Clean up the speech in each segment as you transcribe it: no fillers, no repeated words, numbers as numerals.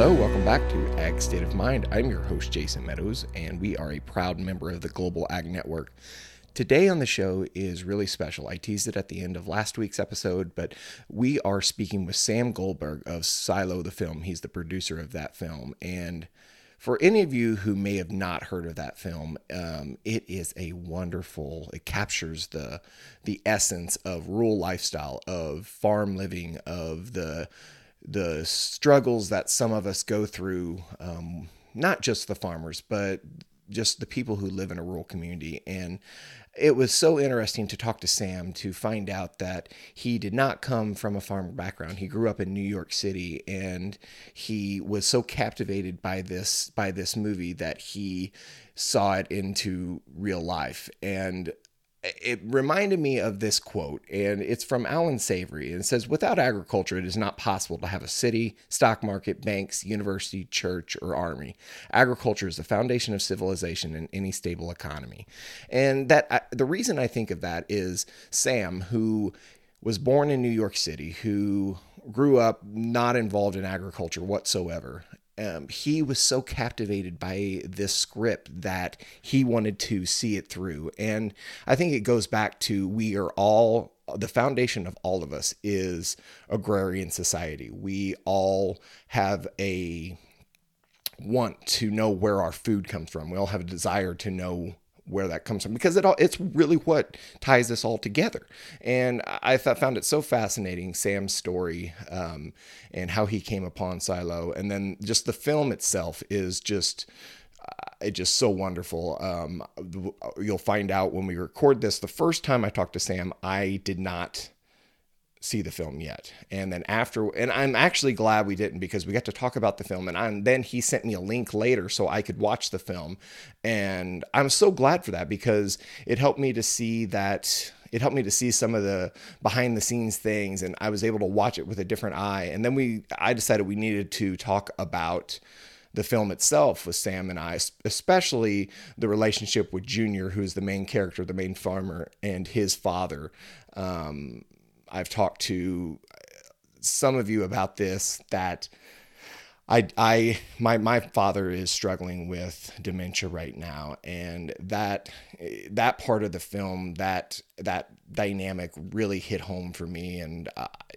Hello, welcome back to Ag State of Mind. I'm your host, Jason Meadows, and we are a proud member of the Global Ag Network. Today on the show is really special. I teased it at the end of last week's episode, but we are speaking with Sam Goldberg of Silo the Film. He's the producer of that film. And for any of you who may have not heard of that film, it is a wonderful, it captures the essence of rural lifestyle, of farm living, of the struggles that some of us go through, not just the farmers, but just the people who live in a rural community. And it was so interesting to talk to Sam to find out that he did not come from a farm background. He grew up in New York City, and he was so captivated by this movie that he saw it into real life. And it reminded me of this quote, and it's from Alan Savory, and it says, "Without agriculture, it is not possible to have a city, stock market, banks, university, church, or army. Agriculture is the foundation of civilization and any stable economy." And the reason I think of that is Sam, who was born in New York City, who grew up not involved in agriculture whatsoever. He was so captivated by this script that he wanted to see it through. And I think it goes back to the foundation of all of us is agrarian society. We all have a want to know where our food comes from. We all have a desire to know where that comes from, because it's really what ties us all together. And I found it so fascinating, Sam's story, and how he came upon Silo. And then just the film itself is just so wonderful. You'll find out when we record this, the first time I talked to Sam, I did not see the film yet. And then and I'm actually glad we didn't, because we got to talk about the film, and then he sent me a link later so I could watch the film. And I'm so glad for that, because it helped me to see some of the behind the scenes things, and I was able to watch it with a different eye. And then I decided we needed to talk about the film itself with Sam and I, especially the relationship with Junior, who's the main character, the main farmer, and his father. I've talked to some of you about this, that my father is struggling with dementia right now. And that part of the film, that dynamic really hit home for me. And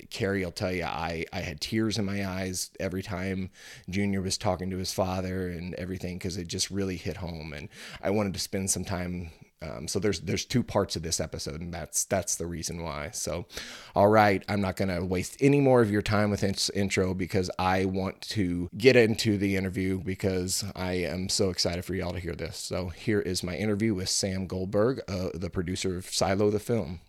Carrie will tell you, I had tears in my eyes every time Junior was talking to his father and everything, because it just really hit home. And I wanted to spend some time. So there's two parts of this episode, and that's the reason why. So, all right, I'm not going to waste any more of your time with this intro, because I want to get into the interview, because I am so excited for y'all to hear this. So here is my interview with Sam Goldberg, the producer of Silo the Film.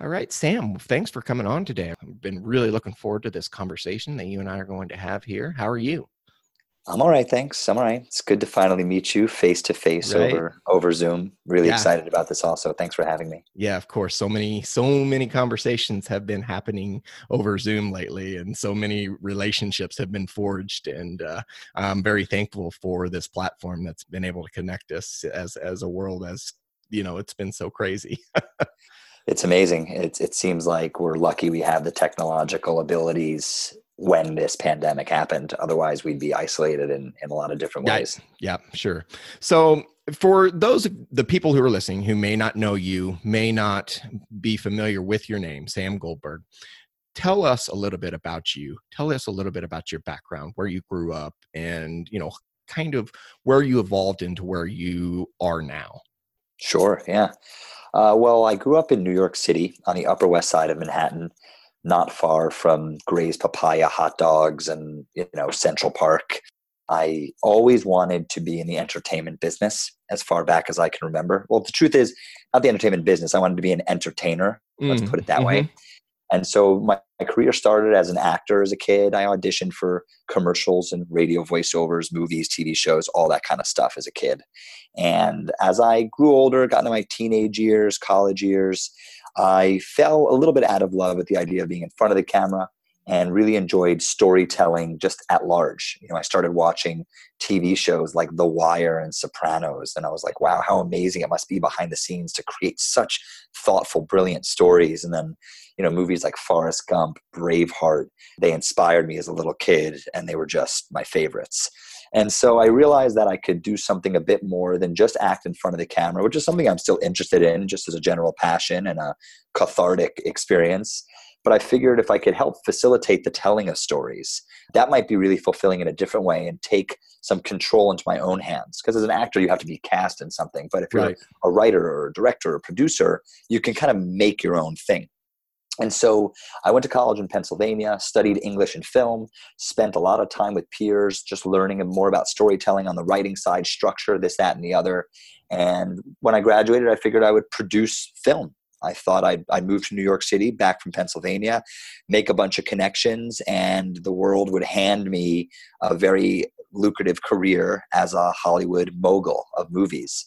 All right, Sam, thanks for coming on today. I've been really looking forward to this conversation that you and I are going to have here. How are you? I'm all right, thanks. I'm all right. It's good to finally meet you face to face over Zoom. Really excited about this also. Thanks for having me. Yeah, of course. So many conversations have been happening over Zoom lately, and so many relationships have been forged. And I'm very thankful for this platform that's been able to connect us as a world, as you know, it's been so crazy. It's amazing. It seems like we're lucky we have the technological abilities when this pandemic happened. Otherwise, we'd be isolated in a lot of different ways. Yeah, sure. So for the people who are listening who may not know you, may not be familiar with your name, Sam Goldberg, tell us a little bit about you. Tell us a little bit about your background, where you grew up, and kind of where you evolved into where you are now. Sure, yeah. Well, I grew up in New York City on the Upper West Side of Manhattan, not far from Gray's Papaya Hot Dogs and, Central Park. I always wanted to be in the entertainment business as far back as I can remember. Well, the truth is, not the entertainment business. I wanted to be an entertainer. Let's put it that way. And so my My career started as an actor as a kid. I auditioned for commercials and radio voiceovers, movies, TV shows, all that kind of stuff as a kid. And as I grew older, got into my teenage years, college years, I fell a little bit out of love with the idea of being in front of the camera and really enjoyed storytelling just at large. You know, I started watching TV shows like The Wire and Sopranos, and I was like, wow, how amazing it must be behind the scenes to create such thoughtful, brilliant stories. And then, you know, movies like Forrest Gump, Braveheart, they inspired me as a little kid, and they were just my favorites. And so I realized that I could do something a bit more than just act in front of the camera, which is something I'm still interested in just as a general passion and a cathartic experience. But I figured if I could help facilitate the telling of stories, that might be really fulfilling in a different way and take some control into my own hands. Because as an actor, you have to be cast in something. But if you're a writer or a director or producer, you can kind of make your own thing. And so I went to college in Pennsylvania, studied English and film, spent a lot of time with peers, just learning more about storytelling on the writing side, structure, this, that, and the other. And when I graduated, I figured I would produce film. I thought I'd move to New York City, back from Pennsylvania, make a bunch of connections, and the world would hand me a very lucrative career as a Hollywood mogul of movies.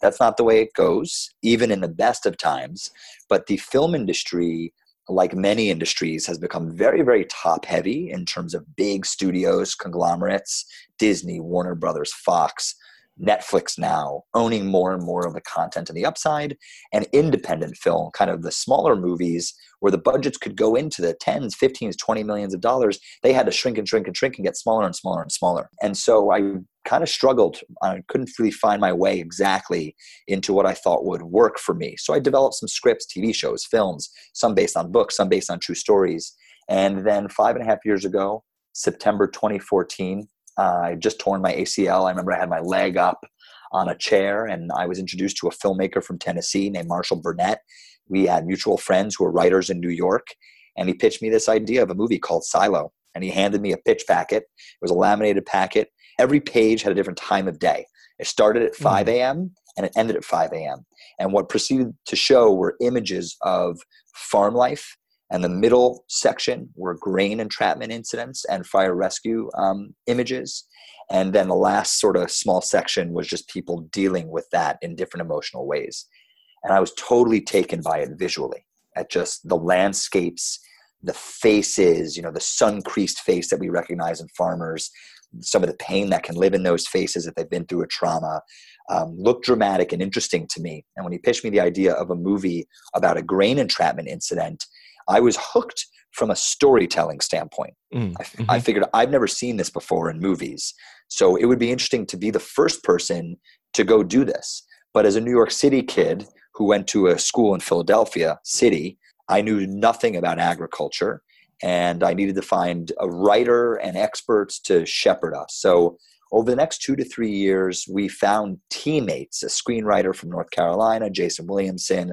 That's not the way it goes, even in the best of times. But the film industry, like many industries, has become very, very top-heavy in terms of big studios, conglomerates, Disney, Warner Brothers, Fox, Netflix now owning more and more of the content and the upside, and independent film, kind of the smaller movies where the budgets could go into the tens, 15s, 20 millions of dollars. They had to shrink and shrink and shrink and get smaller and smaller and smaller. And so I kind of struggled. I couldn't really find my way exactly into what I thought would work for me. So I developed some scripts, TV shows, films, some based on books, some based on true stories. And then 5.5 years ago, September 2014, I just torn my ACL. I remember I had my leg up on a chair, and I was introduced to a filmmaker from Tennessee named Marshall Burnett. We had mutual friends who were writers in New York, and he pitched me this idea of a movie called Silo, and he handed me a pitch packet. It was a laminated packet. Every page had a different time of day. It started at 5 a.m., and it ended at 5 a.m. And what proceeded to show were images of farm life, and the middle section were grain entrapment incidents and fire rescue images. And then the last sort of small section was just people dealing with that in different emotional ways. And I was totally taken by it visually, at just the landscapes, the faces, you know, the sun-creased face that we recognize in farmers, some of the pain that can live in those faces if they've been through a trauma, looked dramatic and interesting to me. And when he pitched me the idea of a movie about a grain entrapment incident, I was hooked from a storytelling standpoint. I figured I've never seen this before in movies. So it would be interesting to be the first person to go do this. But as a New York City kid who went to a school in Philadelphia City, I knew nothing about agriculture, and I needed to find a writer and experts to shepherd us. So over the next 2 to 3 years, we found teammates, a screenwriter from North Carolina, Jason Williamson,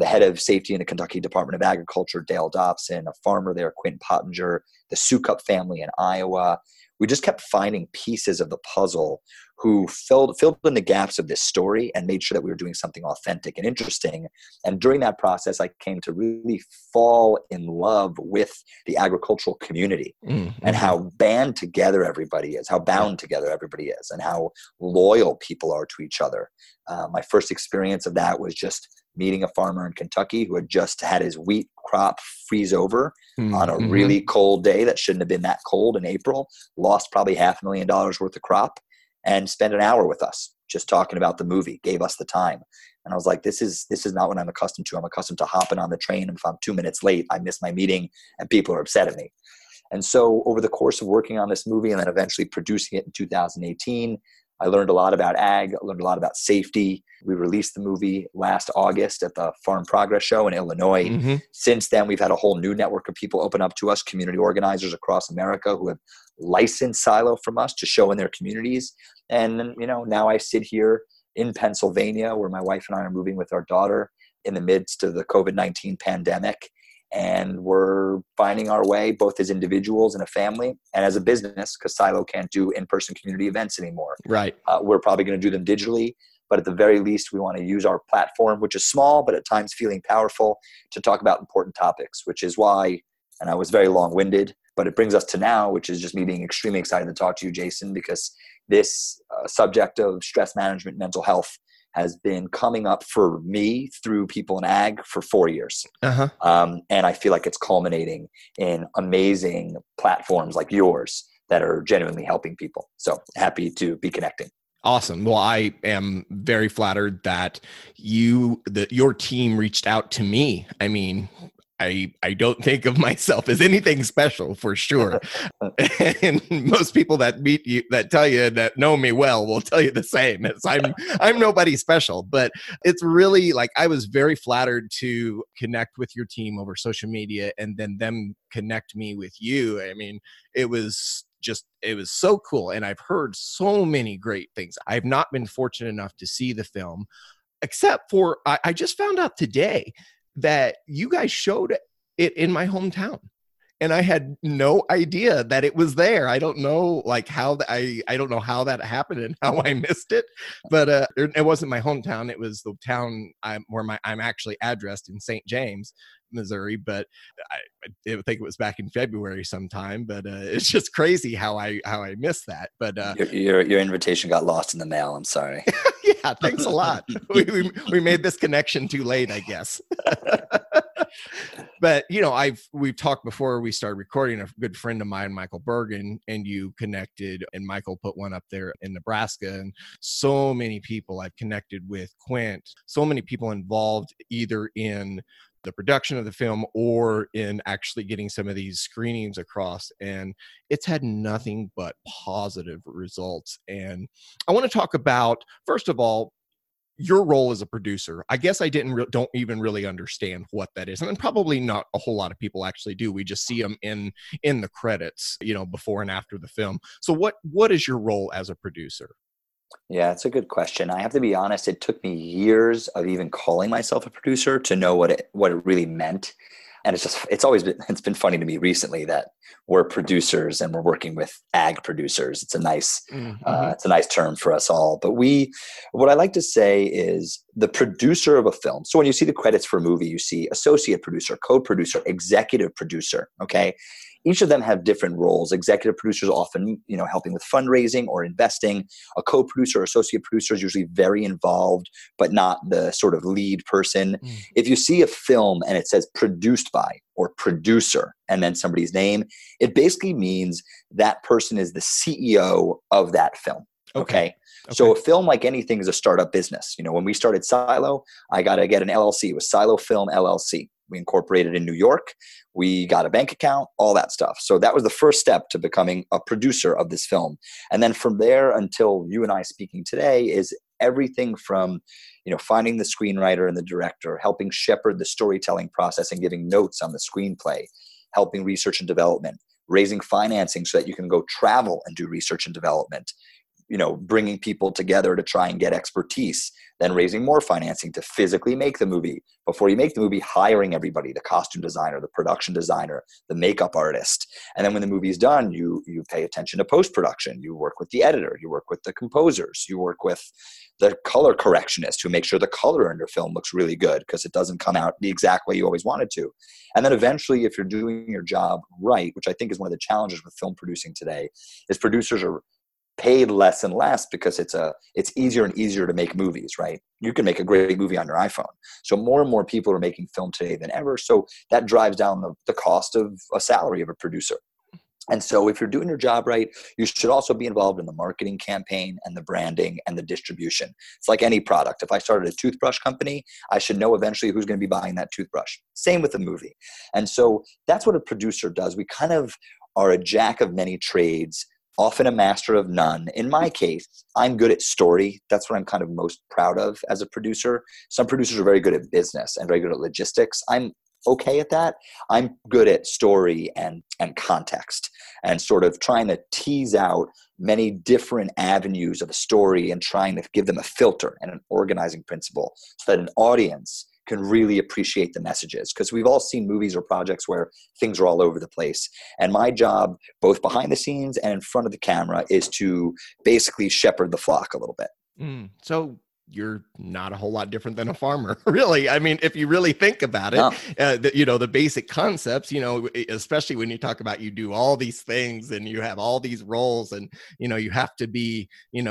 the head of safety in the Kentucky Department of Agriculture, Dale Dobson, a farmer there, Quinn Pottinger, the Sukup family in Iowa. We just kept finding pieces of the puzzle who filled in the gaps of this story and made sure that we were doing something authentic and interesting. And during that process, I came to really fall in love with the agricultural community and how bound together everybody is, and how loyal people are to each other. My first experience of that was just meeting a farmer in Kentucky who had just had his wheat crop freeze over on a really cold day that shouldn't have been that cold in April, lost probably $500,000 worth of crop, and spent an hour with us just talking about the movie, gave us the time. And I was like, this is not what I'm accustomed to. I'm accustomed to hopping on the train, and if I'm 2 minutes late, I miss my meeting and people are upset at me. And so over the course of working on this movie and then eventually producing it in 2018, I learned a lot about ag, I learned a lot about safety. We released the movie last August at the Farm Progress Show in Illinois. Since then, we've had a whole new network of people open up to us, community organizers across America who have licensed Silo from us to show in their communities. And, you know, now I sit here in Pennsylvania where my wife and I are moving with our daughter in the midst of the COVID-19 pandemic. And we're finding our way both as individuals and a family and as a business, because Silo can't do in-person community events anymore. We're probably going to do them digitally, but at the very least, we want to use our platform, which is small, but at times feeling powerful, to talk about important topics, which is why And I was very long-winded, but it brings us to now, which is just me being extremely excited to talk to you, Jason, because this subject of stress management, mental health has been coming up for me through people in ag for 4 years. Uh-huh. And I feel like it's culminating in amazing platforms like yours that are genuinely helping people. So happy to be connecting. Awesome. Well, I am very flattered that your team reached out to me. I mean, I don't think of myself as anything special, for sure. And most people that meet you, that tell you, that know me well, will tell you the same. I'm nobody special, but it's really like, I was very flattered to connect with your team over social media and then them connect me with you. I mean, it was so cool. And I've heard so many great things. I've not been fortunate enough to see the film, except for, I just found out today that you guys showed it in my hometown, and I had no idea that it was there. I don't know, I don't know how that happened and how I missed it, but it wasn't my hometown. It was the town I'm actually addressed in, St. James, Missouri, but I think it was back in February sometime, but it's just crazy how I missed that. But your invitation got lost in the mail. I'm sorry. Yeah, thanks a lot. We made this connection too late, I guess. But you know, we've talked before we started recording. A good friend of mine, Michael Bergen, and you connected, and Michael put one up there in Nebraska. And so many people I've connected with, Quint, so many people involved either in the production of the film or in actually getting some of these screenings across, and it's had nothing but positive results. And I want to talk about, first of all, your role as a producer. I guess I don't even really understand what that is, and probably not a whole lot of people actually do. We just see them in the credits, you know, before and after the film. So what is your role as a producer? Yeah, it's a good question. I have to be honest, it took me years of even calling myself a producer to know what it really meant. And it's been funny to me recently that we're producers and we're working with ag producers. It's a nice, it's a nice term for us all. But what I like to say is the producer of a film. So when you see the credits for a movie, you see associate producer, co-producer, executive producer. Okay. Each of them have different roles. Executive producers often, you know, helping with fundraising or investing. A co-producer or associate producer is usually very involved, but not the sort of lead person. Mm. If you see a film and it says produced by or producer and then somebody's name, it basically means that person is the CEO of that film. Okay. So a film, like anything, is a startup business. You know, when we started Silo, I got to get an LLC. It was Silo Film LLC. We incorporated in New York. We got a bank account, all that stuff. So that was the first step to becoming a producer of this film. And then from there until you and I speaking today is everything from, you know, finding the screenwriter and the director, helping shepherd the storytelling process and giving notes on the screenplay, helping research and development, raising financing so that you can go travel and do research and development, you know, bringing people together to try and get expertise, then raising more financing to physically make the movie. Before you make the movie, hiring everybody, the costume designer, the production designer, the makeup artist. And then when the movie's done, you pay attention to post-production. You work with the editor, you work with the composers, you work with the color correctionist who makes sure the color in your film looks really good because it doesn't come out the exact way you always want it to. And then eventually, if you're doing your job right, which I think is one of the challenges with film producing today, is producers are paid less and less because it's easier and easier to make movies, right? You can make a great movie on your iPhone. So more and more people are making film today than ever. So that drives down the cost of a salary of a producer. And so if you're doing your job right, you should also be involved in the marketing campaign and the branding and the distribution. It's like any product. If I started a toothbrush company, I should know eventually who's going to be buying that toothbrush. Same with a movie. And so that's what a producer does. We kind of are a jack of many trades, often a master of none. In my case, I'm good at story. That's what I'm kind of most proud of as a producer. Some producers are very good at business and very good at logistics. I'm okay at that. I'm good at story and context and sort of trying to tease out many different avenues of a story and trying to give them a filter and an organizing principle so that an audience can really appreciate the messages, because we've all seen movies or projects where things are all over the place. And my job, both behind the scenes and in front of the camera, is to basically shepherd the flock a little bit. Mm. So you're not a whole lot different than a farmer, really. I mean, if you really think about it, the basic concepts, especially when you talk about, you do all these things and you have all these roles and, you have to be, you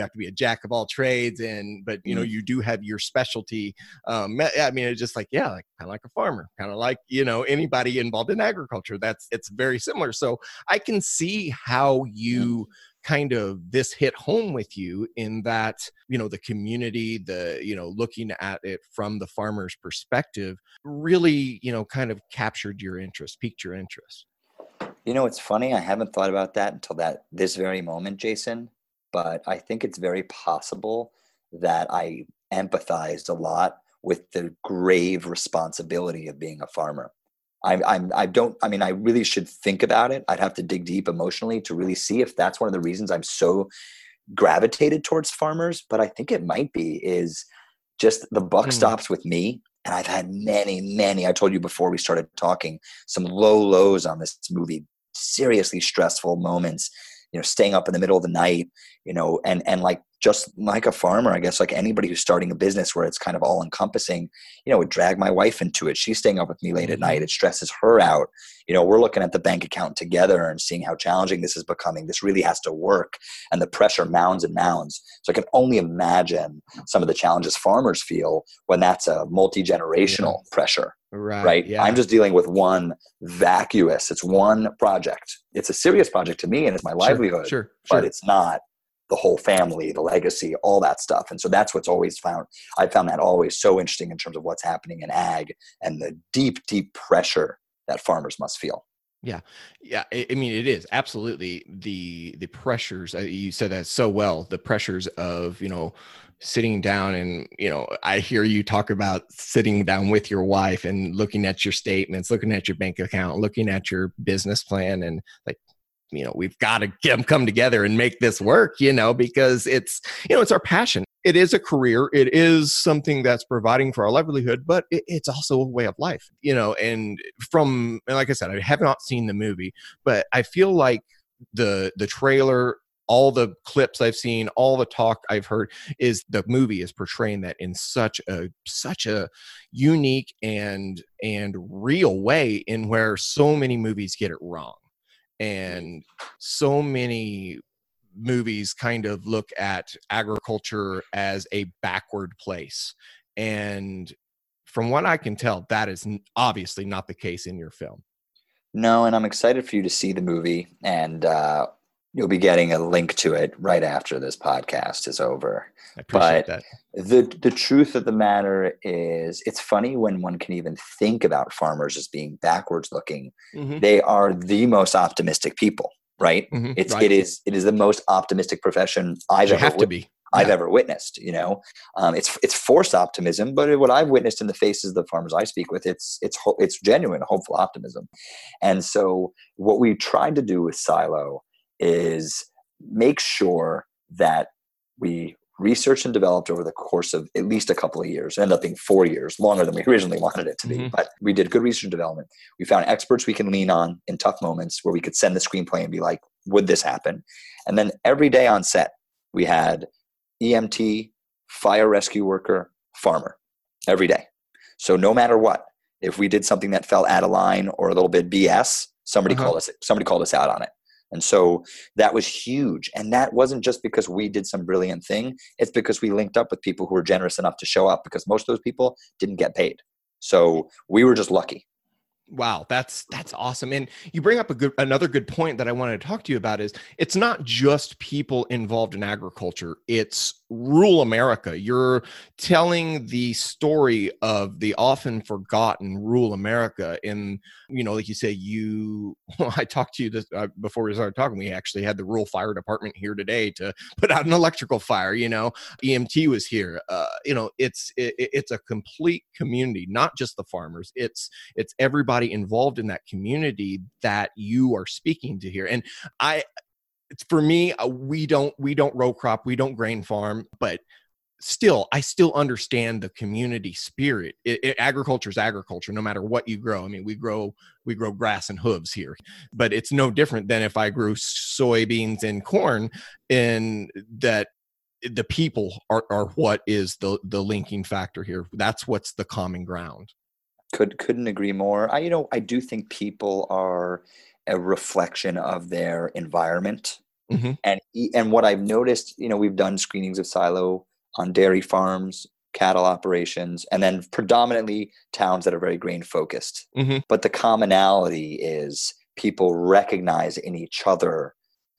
have to be a jack of all trades. But you do have your specialty. I mean, it's just kind of like a farmer, kind of like, anybody involved in agriculture. It's very similar. So I can see how you kind of this hit home with you in that, the community, looking at it from the farmer's perspective really, kind of captured your interest, piqued your interest. It's funny. I haven't thought about that until this very moment, Jason, but I think it's very possible that I empathized a lot with the grave responsibility of being a farmer. I really should think about it. I'd have to dig deep emotionally to really see if that's one of the reasons I'm so gravitated towards farmers, but I think it might be is just the buck stops with me. And I've had many, I told you before we started talking, some lows on this movie, seriously stressful moments, staying up in the middle of the night, and like, just like a farmer, I guess, like anybody who's starting a business where it's kind of all encompassing, it dragged my wife into it. She's staying up with me late at night. It stresses her out. We're looking at the bank account together and seeing how challenging this is becoming. This really has to work. And the pressure mounds and mounds. So I can only imagine some of the challenges farmers feel when that's a multi-generational pressure. Right. Yeah. I'm just dealing with one vacuous. It's one project. It's a serious project to me and it's my livelihood, but it's not the whole family, the legacy, all that stuff. And so that's what's always found. I found that always so interesting in terms of what's happening in ag and the deep, deep pressure that farmers must feel. Yeah. Yeah. I mean, it is absolutely the pressures. You said that so well, the pressures of, sitting down and, I hear you talk about sitting down with your wife and looking at your statements, looking at your bank account, looking at your business plan and like, we've got to get them come together and make this work, because it's, it's our passion. It is a career. It is something that's providing for our livelihood, but it's also a way of life, and like I said, I have not seen the movie, but I feel like the trailer, all the clips I've seen, all the talk I've heard is the movie is portraying that in such a unique and real way in where so many movies get it wrong. And so many movies kind of look at agriculture as a backward place. And from what I can tell, that is obviously not the case in your film. No, and I'm excited for you to see the movie. And you'll be getting a link to it right after this podcast is over. I appreciate that. The truth of the matter is, it's funny when one can even think about farmers as being backwards looking. Mm-hmm. They are the most optimistic people, right? Mm-hmm. It is the most optimistic profession I've ever witnessed. It's forced optimism, but what I've witnessed in the faces of the farmers I speak with, it's genuine, hopeful optimism. And so what we tried to do with Silo is make sure that we researched and developed over the course of at least a couple of years, ended up being 4 years, longer than we originally wanted it to be. Mm-hmm. But we did good research and development. We found experts we can lean on in tough moments where we could send the screenplay and be like, would this happen? And then every day on set, we had EMT, fire rescue worker, farmer, every day. So no matter what, if we did something that fell out of line or a little bit BS, somebody called us out on it. And so that was huge. And that wasn't just because we did some brilliant thing. It's because we linked up with people who were generous enough to show up because most of those people didn't get paid. So we were just lucky. Wow. That's awesome. And you bring up another good point that I wanted to talk to you about is it's not just people involved in agriculture. It's rural America. You're telling the story of the often forgotten rural America. And, like you say, I talked to you this, before we started talking, we actually had the rural fire department here today to put out an electrical fire, EMT was here. It's a complete community, not just the farmers. It's everybody involved in that community that you are speaking to here. And for me, we don't row crop, we don't grain farm, but still, I still understand the community spirit. Agriculture is agriculture, no matter what you grow. I mean, we grow grass and hooves here, but it's no different than if I grew soybeans and corn, and that the people are what is the linking factor here. That's what's the common ground. Couldn't agree more. I do think people are a reflection of their environment. Mm-hmm. And what I've noticed, we've done screenings of Silo on dairy farms, cattle operations, and then predominantly towns that are very grain focused. Mm-hmm. But the commonality is people recognize in each other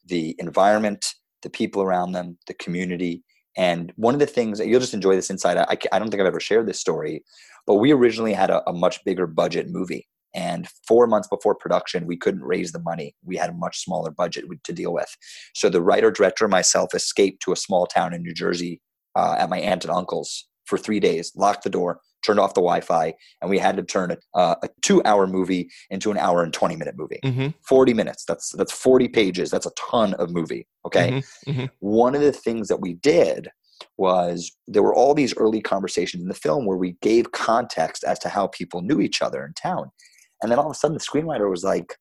the environment, the people around them, the community. And one of the things, you'll just enjoy this insight. I don't think I've ever shared this story, but we originally had a much bigger budget movie. And 4 months before production, we couldn't raise the money. We had a much smaller budget to deal with. So the writer, director, and myself escaped to a small town in New Jersey at my aunt and uncle's for 3 days, locked the door, turned off the Wi-Fi, and we had to turn a 2-hour movie into an hour and 20-minute movie. Mm-hmm. 40 minutes. That's 40 pages. That's a ton of movie. Okay. Mm-hmm. Mm-hmm. One of the things that we did was there were all these early conversations in the film where we gave context as to how people knew each other in town. And then all of a sudden the screenwriter was like,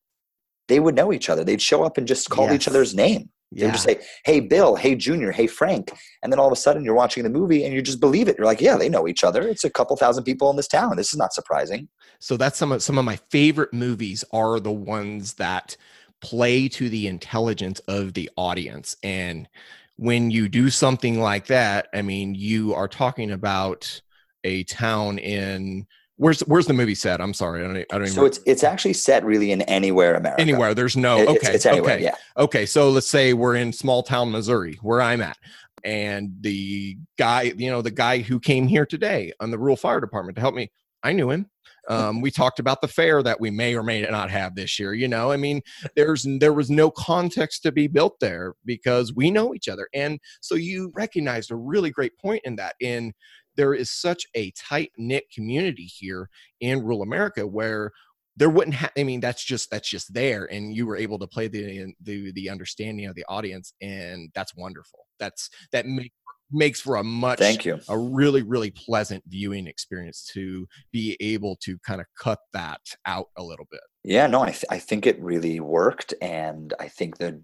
they would know each other. They'd show up and just call each other's name. They'd just say, hey, Bill, hey, Junior, hey, Frank. And then all of a sudden you're watching the movie and you just believe it. You're like, yeah, they know each other. It's a couple thousand people in this town. This is not surprising. So that's some of my favorite movies are the ones that play to the intelligence of the audience. And when you do something like that, I mean, you are talking about a town in... Where's the movie set? I'm sorry, I don't even. So it's actually set really in anywhere America. Anywhere, there's no okay. It's anywhere, okay. Yeah. Okay, so let's say we're in small town Missouri, where I'm at, and the guy who came here today on the rural fire department to help me, I knew him. We talked about the fair that we may or may not have this year. I mean, there was no context to be built there because we know each other, and so you recognized a really great point in that in. There is such a tight-knit community here in rural America where there wouldn't have, I mean, that's just there. And you were able to play the understanding of the audience. And that's wonderful. That makes for a really, really pleasant viewing experience to be able to kind of cut that out a little bit. Yeah, no, I think it really worked. And I think that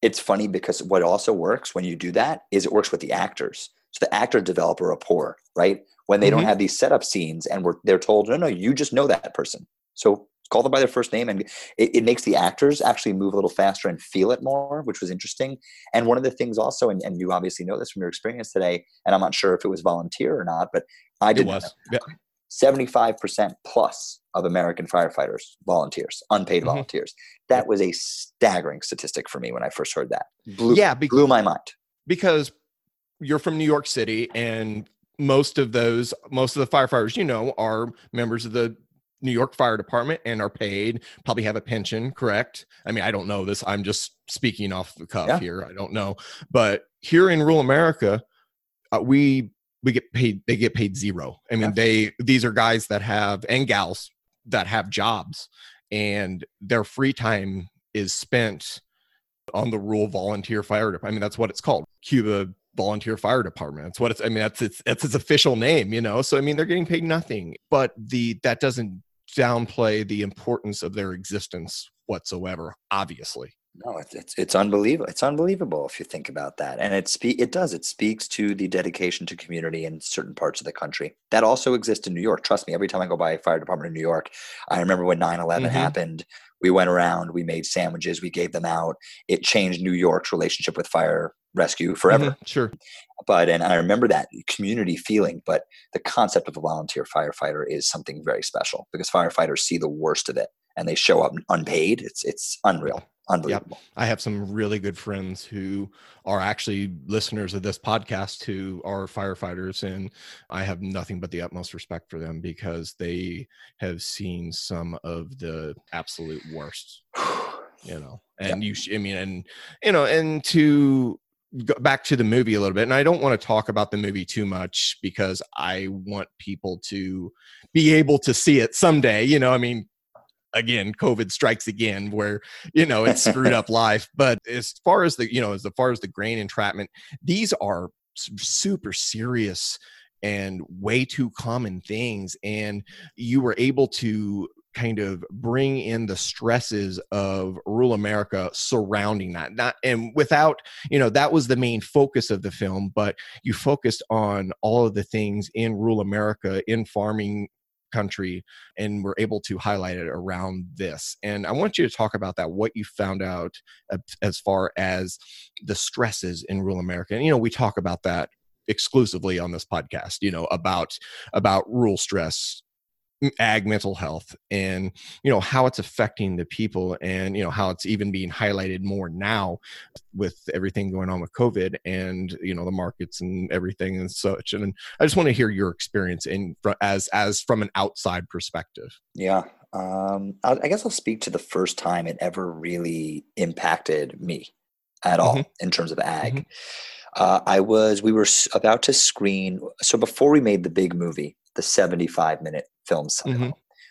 it's funny because what also works when you do that is it works with the actors. So the actors develop a rapport, right? When they don't have these setup scenes and they're told, no, you just know that person. So call them by their first name. And it makes the actors actually move a little faster and feel it more, which was interesting. And one of the things also, and you obviously know this from your experience today, and I'm not sure if it was volunteer or not, but I did. It was. Yep. 75% plus of American firefighters, volunteers, unpaid volunteers. That was a staggering statistic for me when I first heard that. Blew my mind. Because you're from New York City, and most of the firefighters are members of the New York Fire Department and are paid, probably have a pension, correct? I mean, I don't know this. I'm just speaking off the cuff here. I don't know. But here in rural America, we get paid. They get paid zero. I mean, these are guys that have, and gals that have jobs, and their free time is spent on the rural volunteer fire department. I mean, that's what it's called. Cuba Volunteer Fire Department. That's what it's, I mean, that's its official name, So, I mean, they're getting paid nothing, but that doesn't downplay the importance of their existence whatsoever, obviously. No, it's unbelievable. It's unbelievable if you think about that. And it speaks to the dedication to community in certain parts of the country that also exist in New York. Trust me, every time I go by a fire department in New York, I remember when 9/11 happened, we went around, we made sandwiches, we gave them out. It changed New York's relationship with fire rescue forever. Mm-hmm, sure. And I remember that community feeling, but the concept of a volunteer firefighter is something very special because firefighters see the worst of it and they show up unpaid. It's unreal. Unbelievable. Yep. I have some really good friends who are actually listeners of this podcast who are firefighters, and I have nothing but the utmost respect for them because they have seen some of the absolute worst, and and to go back to the movie a little bit, and I don't want to talk about the movie too much because I want people to be able to see it someday, Again, COVID strikes again where, it's screwed up life. But as far as the grain entrapment, these are super serious and way too common things. And you were able to kind of bring in the stresses of rural America surrounding that. And without, you know, that was the main focus of the film, but you focused on all of the things in rural America, in farming country, and we're able to highlight it around this. And I want you to talk about that, what you found out as far as the stresses in rural America. And, you know, we talk about that exclusively on this podcast, you know, about rural stress, ag mental health, and, you know, how it's affecting the people, and, you know, how it's even being highlighted more now with everything going on with COVID and, you know, the markets and everything and such. And I just want to hear your experience in as from an outside perspective. Yeah. I guess I'll speak to the first time it ever really impacted me at all in terms of ag. We were about to screen. So before we made the big movie, the 75-minute film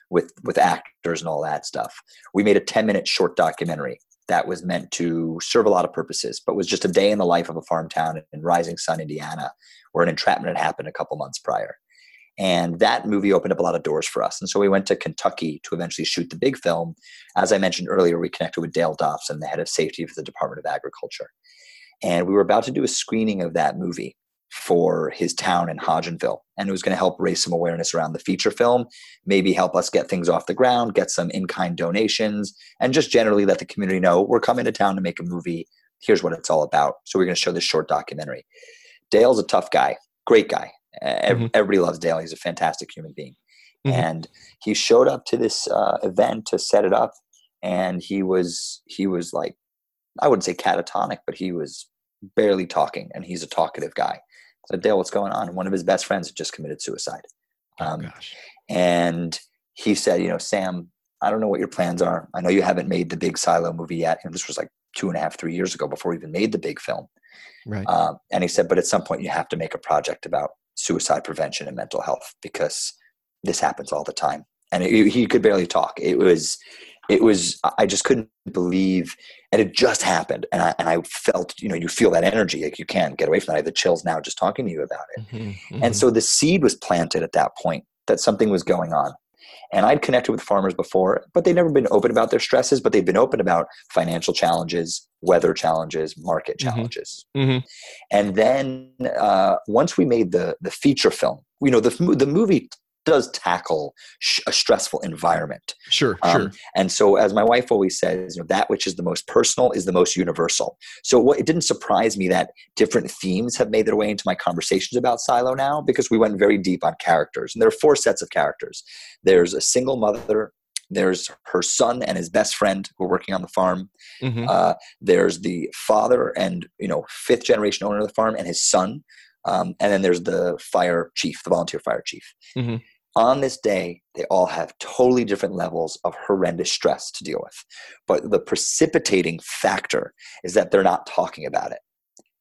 with actors and all that stuff, we made a 10-minute short documentary that was meant to serve a lot of purposes, but was just a day in the life of a farm town in Rising Sun, Indiana, where an entrapment had happened a couple months prior. And that movie opened up a lot of doors for us. And so we went to Kentucky to eventually shoot the big film. As I mentioned earlier, we connected with Dale Dobson, the head of safety for the Department of Agriculture. And we were about to do a screening of that movie for his town in Hodgenville. And it was going to help raise some awareness around the feature film, maybe help us get things off the ground, get some in-kind donations, and just generally let the community know we're coming to town to make a movie. Here's what it's all about. So we're going to show this short documentary. Dale's a tough guy, great guy. Everybody loves Dale. He's a fantastic human being. And he showed up to this event to set it up. And he was like, I wouldn't say catatonic, but he was barely talking, and he's a talkative guy. So, Dale, what's going on? And one of his best friends had just committed suicide. And he said, you know, Sam, I don't know what your plans are. I know you haven't made the big Silo movie yet. And this was like 2.5-3 years ago before we even made the big film. And he said, but at some point you have to make a project about suicide prevention and mental health, because this happens all the time. And he could barely talk. It was, I just couldn't believe, and it just happened. And I felt, you know, you feel that energy, like you can't get away from that. I have the chills now just talking to you about it. And so the seed was planted at that point that something was going on. And I'd connected with farmers before, but they'd never been open about their stresses, but they'd been open about financial challenges, weather challenges, market challenges. And then once we made the feature film, you know, the movie does tackle a stressful environment. And so, as my wife always says, you know, that which is the most personal is the most universal. So it didn't surprise me that different themes have made their way into my conversations about Silo now, because we went very deep on characters. And there are 4 sets of characters. There's a single mother. There's her son and his best friend who are working on the farm. There's the father and, you know, 5th generation owner of the farm and his son. And then there's the fire chief, the volunteer fire chief. On this day, they all have totally different levels of horrendous stress to deal with. But the precipitating factor is that they're not talking about it.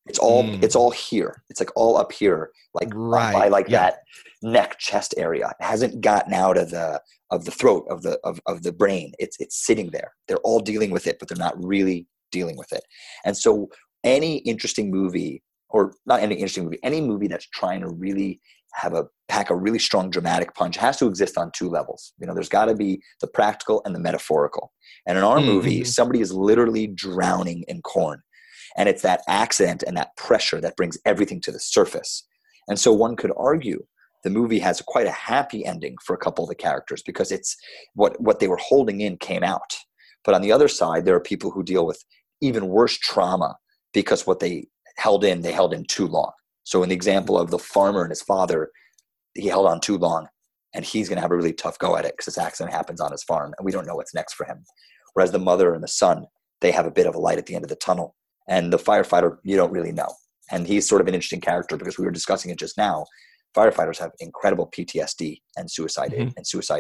It's all here. It's like all up here, like by like that neck, chest area. It hasn't gotten out of the throat, of the brain. It's sitting there. They're all dealing with it, but they're not really dealing with it. And so any movie that's trying to really pack a really strong dramatic punch has to exist on 2 levels. You know, there's got to be the practical and the metaphorical. And in our movie, somebody is literally drowning in corn. And it's that accident and that pressure that brings everything to the surface. And so one could argue the movie has quite a happy ending for a couple of the characters, because it's what they were holding in came out. But on the other side, there are people who deal with even worse trauma because what they held in, they held in too long. So in the example of the farmer and his father, he held on too long, and he's going to have a really tough go at it because this accident happens on his farm and we don't know what's next for him. Whereas the mother and the son, they have a bit of a light at the end of the tunnel, and the firefighter, you don't really know. And he's sort of an interesting character because we were discussing it just now. Firefighters have incredible PTSD and suicide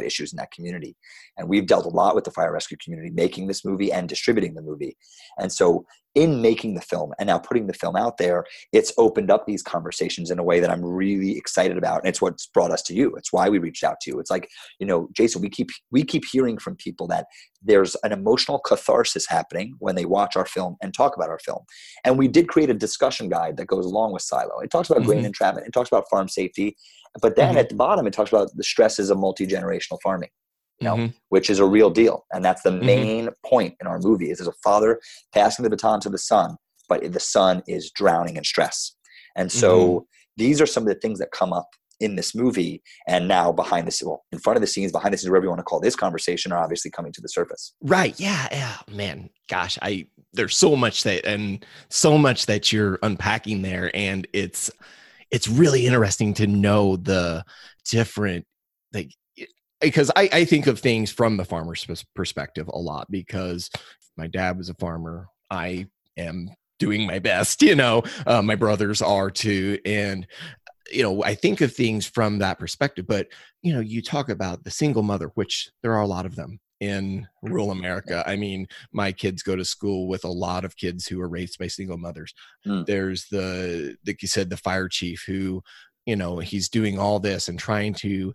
issues in that community. And we've dealt a lot with the fire rescue community making this movie and distributing the movie. And so in making the film and now putting the film out there, it's opened up these conversations in a way that I'm really excited about. And it's what's brought us to you. It's why we reached out to you. It's like, you know, Jason, we keep hearing from people that there's an emotional catharsis happening when they watch our film and talk about our film. And we did create a discussion guide that goes along with Silo. It talks about grain entrapment. It talks about farm safety. But then at the bottom, it talks about the stresses of multi-generational farming. you know, which is a real deal. And that's the main point in our movie is there's a father passing the baton to the son, but the son is drowning in stress. And so these are some of the things that come up in this movie and now behind the, well, in front of the scenes, behind the scenes, whatever you want to call this conversation, are obviously coming to the surface. Right. Yeah. Yeah, man, gosh, there's so much that, and so much that you're unpacking there. And it's really interesting to know the different, like, because I think of things from the farmer's perspective a lot, because my dad was a farmer. I am doing my best, you know, my brothers are too. And, you know, I think of things from that perspective, but, you know, you talk about the single mother, which there are a lot of them in rural America. I mean, my kids go to school with a lot of kids who are raised by single mothers. There's the, like you said, the fire chief who, you know, he's doing all this and trying to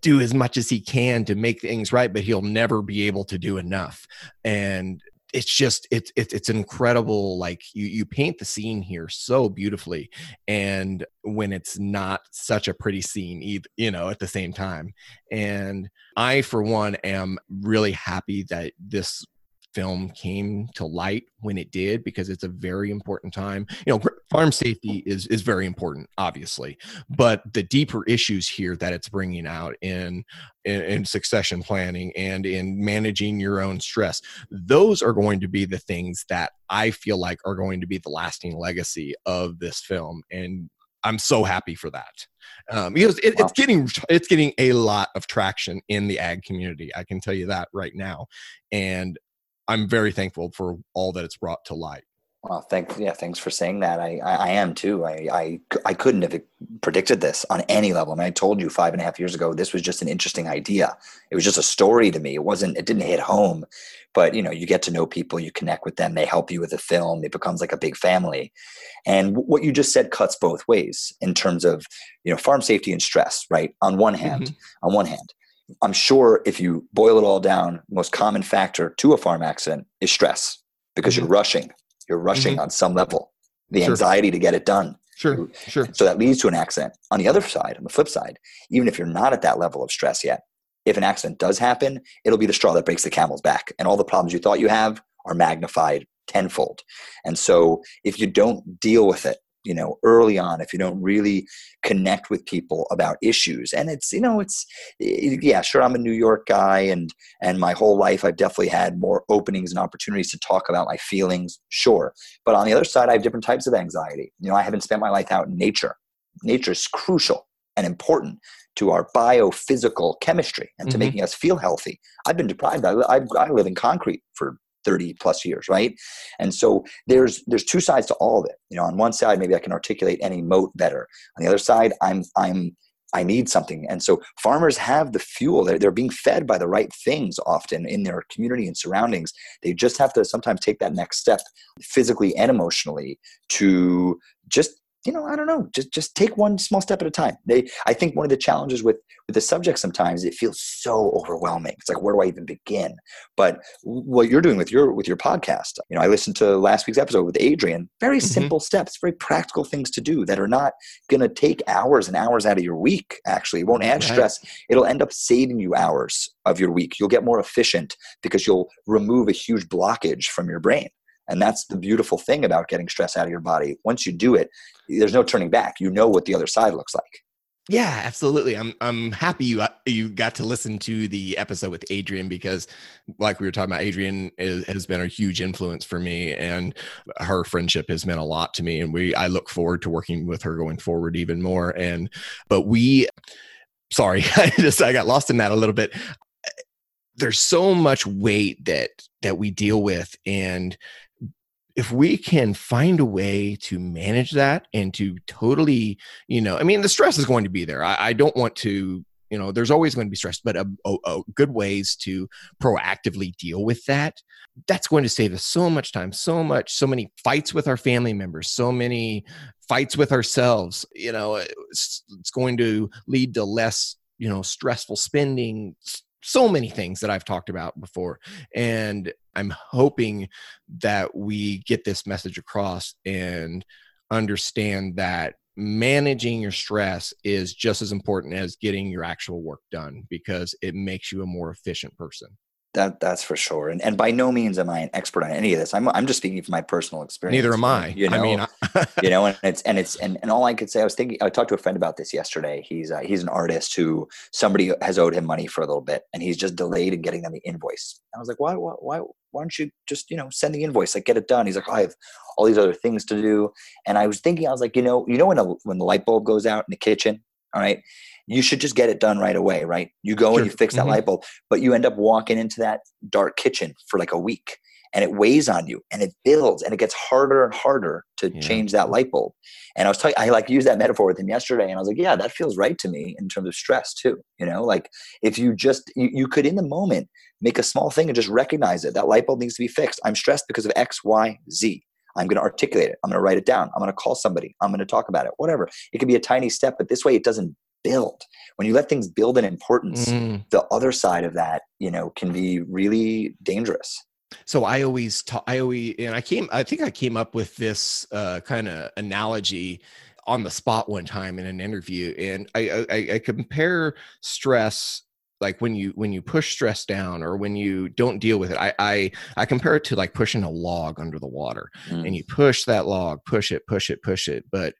do as much as he can to make things right, but he'll never be able to do enough. And it's just, it's incredible. Like you paint the scene here so beautifully, and when it's not such a pretty scene either, you know, at the same time. And I, for one, am really happy that this film came to light when it did, because it's a very important time. You know, farm safety is very important, obviously, but the deeper issues here that it's bringing out in succession planning and in managing your own stress, those are going to be the things that I feel like are going to be the lasting legacy of this film. And I'm so happy for that. Because it's getting a lot of traction in the ag community. I can tell you that right now. And I'm very thankful for all that it's brought to light. Well, thanks for saying that. I am too. I couldn't have predicted this on any level. I mean, I told you 5.5 years ago, this was just an interesting idea. It was just a story to me. It didn't hit home, but you know, you get to know people, you connect with them, they help you with a film. It becomes like a big family. And what you just said cuts both ways in terms of, you know, farm safety and stress, right? On one hand, I'm sure if you boil it all down, the most common factor to a farm accident is stress, because you're rushing on some level, the anxiety to get it done. Sure. So that leads to an accident. On the other side, on the flip side, even if you're not at that level of stress yet, if an accident does happen, it'll be the straw that breaks the camel's back, and all the problems you thought you have are magnified tenfold. And so if you don't deal with it, you know, early on, if you don't really connect with people about issues, and it's, I'm a New York guy, and my whole life I've definitely had more openings and opportunities to talk about my feelings. Sure. But on the other side, I have different types of anxiety. You know, I haven't spent my life out in nature. Nature is crucial and important to our biophysical chemistry and to making us feel healthy. I've been deprived. I live in concrete for 30 plus years, right? And so there's two sides to all of it. You know, on one side, maybe I can articulate any moat better. On the other side, I need something. And so farmers have the fuel. They're being fed by the right things often in their community and surroundings. They just have to sometimes take that next step physically and emotionally to just, you know, I don't know, just take one small step at a time. I think one of the challenges with the subject sometimes, it feels so overwhelming. It's like, where do I even begin? But what you're doing with your podcast, you know, I listened to last week's episode with Adrian, very simple steps, very practical things to do that are not going to take hours and hours out of your week. Actually, it won't add stress. It'll end up saving you hours of your week. You'll get more efficient because you'll remove a huge blockage from your brain. And that's the beautiful thing about getting stress out of your body. Once you do it, there's no turning back. You know what the other side looks like. Yeah, absolutely. I'm happy you got to listen to the episode with Adrian, because like we were talking about, Adrian has been a huge influence for me, and her friendship has meant a lot to me. And I look forward to working with her going forward even more. Sorry, I got lost in that a little bit. There's so much weight that we deal with, and if we can find a way to manage that and to totally, you know, I mean, the stress is going to be there. I don't want to, you know, there's always going to be stress, but a good ways to proactively deal with that. That's going to save us so much time, so many fights with our family members, so many fights with ourselves. You know, it's going to lead to less, you know, stressful spending, so many things that I've talked about before. And I'm hoping that we get this message across and understand that managing your stress is just as important as getting your actual work done, because it makes you a more efficient person. That's for sure. And by no means am I an expert on any of this. I'm just speaking from my personal experience. Neither am I. You know, I mean, you know, and all I could say, I talked to a friend about this yesterday. He's an artist who somebody has owed him money for a little bit, and he's just delayed in getting them the invoice. I was like, why don't you just, send the invoice, like get it done. He's like, I have all these other things to do. And I was thinking, I was like, when the light bulb goes out in the kitchen, all right, you should just get it done right away, right? You go and you fix that light bulb, but you end up walking into that dark kitchen for like a week, and it weighs on you, and it builds, and it gets harder and harder to change that light bulb. And I like used that metaphor with him yesterday, and I was like, yeah, that feels right to me in terms of stress too. Like if you just, you could in the moment make a small thing and just recognize it. That light bulb needs to be fixed. I'm stressed because of X, Y, Z. I'm going to articulate it. I'm going to write it down. I'm going to call somebody. I'm going to talk about it, whatever. It could be a tiny step, but this way it doesn't build. When you let things build in importance, the other side of that, can be really dangerous. So I think I came up with this kind of analogy on the spot one time in an interview. And I compare stress, like when you push stress down or when you don't deal with it, I compare it to like pushing a log under the water, and you push that log, push it. But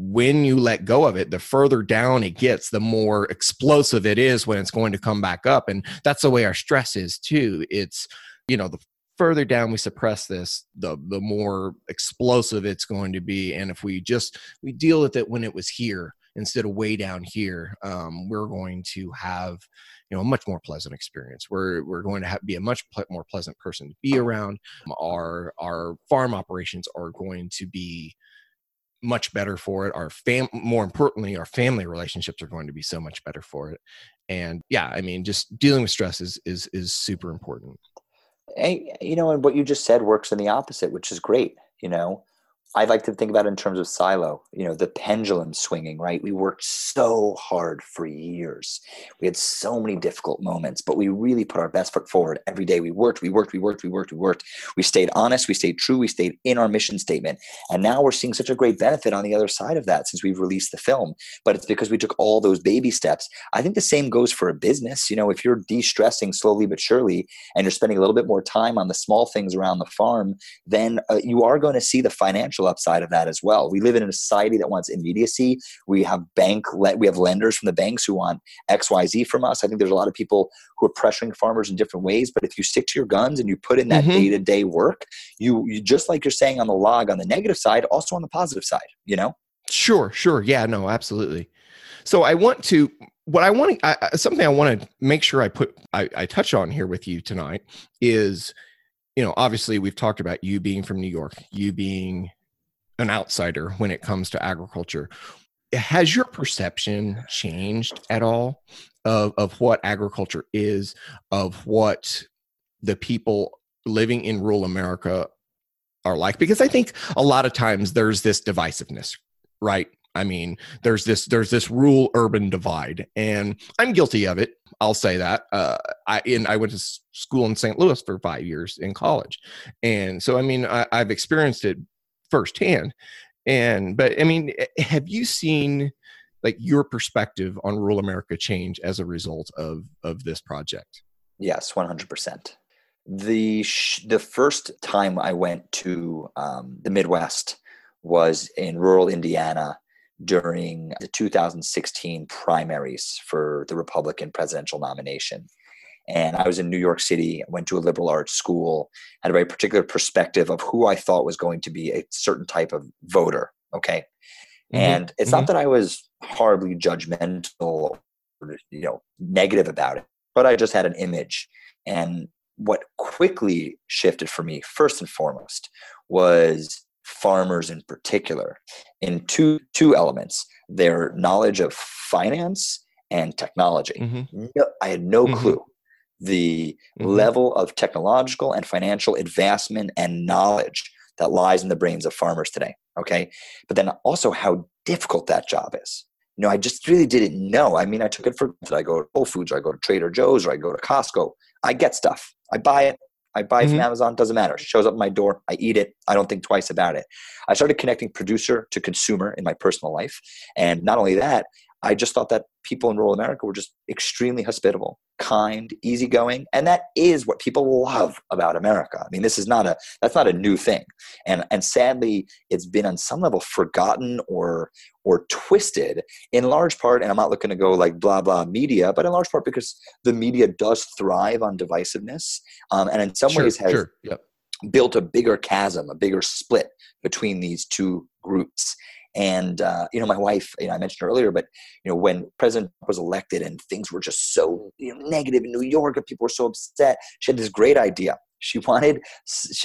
when you let go of it, the further down it gets, the more explosive it is when it's going to come back up. And that's the way our stress is too. It's, the further down we suppress this, the more explosive it's going to be. And if we deal with it when it was here, instead of way down here, we're going to have, a much more pleasant experience. We're going to be a much more pleasant person to be around. Our farm operations are going to be much better for it. More importantly, our family relationships are going to be so much better for it. And yeah, I mean, just dealing with stress is super important. And what you just said works in the opposite, which is great. I like to think about it in terms of silo, the pendulum swinging, right? We worked so hard for years. We had so many difficult moments, but we really put our best foot forward every day. We worked. We stayed honest. We stayed true. We stayed in our mission statement. And now we're seeing such a great benefit on the other side of that since we've released the film, but it's because we took all those baby steps. I think the same goes for a business. If you're de-stressing slowly but surely, and you're spending a little bit more time on the small things around the farm, then you are going to see the financial upside of that as well. We live in a society that wants immediacy. We have lenders from the banks who want XYZ from us. I think there's a lot of people who are pressuring farmers in different ways, but if you stick to your guns and you put in that day-to-day work, you just like you're saying on the log, on the negative side, also on the positive side, Sure. Yeah, no, absolutely. So something I want to make sure I touch on here with you tonight is, obviously we've talked about you being from New York, you being an outsider when it comes to agriculture. Has your perception changed at all of what agriculture is, of what the people living in rural America are like? Because I think a lot of times there's this divisiveness, right? I mean, there's this rural urban divide, and I'm guilty of it. I'll say that. I went to school in St. Louis for 5 years in college. And so, I mean, I've experienced it firsthand. But I mean, have you seen like your perspective on rural America change as a result of this project? Yes, 100%. The first time I went to the Midwest was in rural Indiana during the 2016 primaries for the Republican presidential nomination. And I was in New York City, went to a liberal arts school, had a very particular perspective of who I thought was going to be a certain type of voter. Okay. And it's not that I was horribly judgmental or, negative about it, but I just had an image. And what quickly shifted for me, first and foremost, was farmers in particular in two elements: their knowledge of finance and technology. I had no clue the level of technological and financial advancement and knowledge that lies in the brains of farmers today. Okay. But then also how difficult that job is. I just really didn't know. I mean, I took it for granted. I go to Whole Foods, or I go to Trader Joe's, or I go to Costco. I get stuff. I buy it. I buy from Amazon, doesn't matter. It shows up at my door. I eat it. I don't think twice about it. I started connecting producer to consumer in my personal life. And not only that, I just thought that people in rural America were just extremely hospitable, kind, easygoing. And that is what people love about America. I mean, this is not that's not a new thing. And sadly, it's been on some level forgotten or twisted in large part. And I'm not looking to go like blah, blah media, but in large part because the media does thrive on divisiveness. And in some ways has built a bigger chasm, a bigger split between these two groups. And, my wife, I mentioned earlier, but, when President Trump was elected and things were just so negative in New York and people were so upset, she had this great idea. She wanted,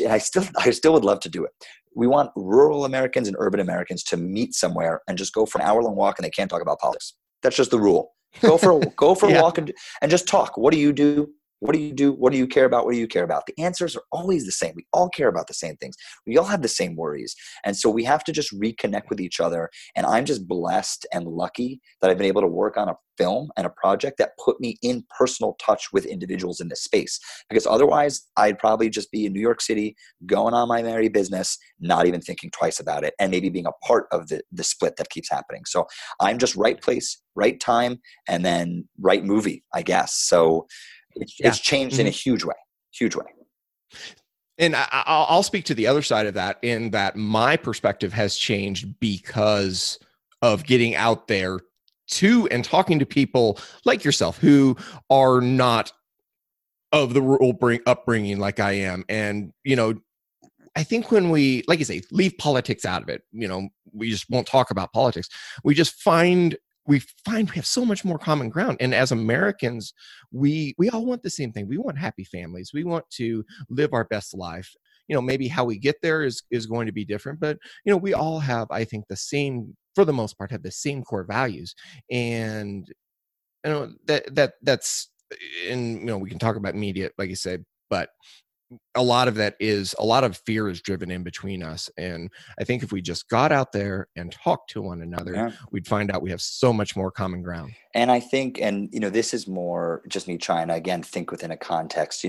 I still would love to do it. We want rural Americans and urban Americans to meet somewhere and just go for an hour-long walk, and they can't talk about politics. That's just the rule. Go for a walk and just talk. What do you do? What do you do? What do you care about? What do you care about? The answers are always the same. We all care about the same things. We all have the same worries. And so we have to just reconnect with each other. And I'm just blessed and lucky that I've been able to work on a film and a project that put me in personal touch with individuals in this space. Because otherwise, I'd probably just be in New York City, going on my merry business, not even thinking twice about it, and maybe being a part of the split that keeps happening. So I'm just right place, right time, and then right movie, I guess. So it's changed in a huge way. And I'll speak to the other side of that, in that my perspective has changed because of getting out there to and talking to people like yourself who are not of the rural upbringing like I am. And, I think when we, like you say, leave politics out of it, we just won't talk about politics. We just find we have so much more common ground. And as Americans, we all want the same thing. We want happy families. We want to live our best life. Maybe how we get there is going to be different, but we all have, I think, the same, for the most part, have the same core values. And that's, and we can talk about media, like you said, but a lot of fear is driven in between us. And I think if we just got out there and talked to one another, we'd find out we have so much more common ground. And I think, this is more just me trying to, again, think within a context,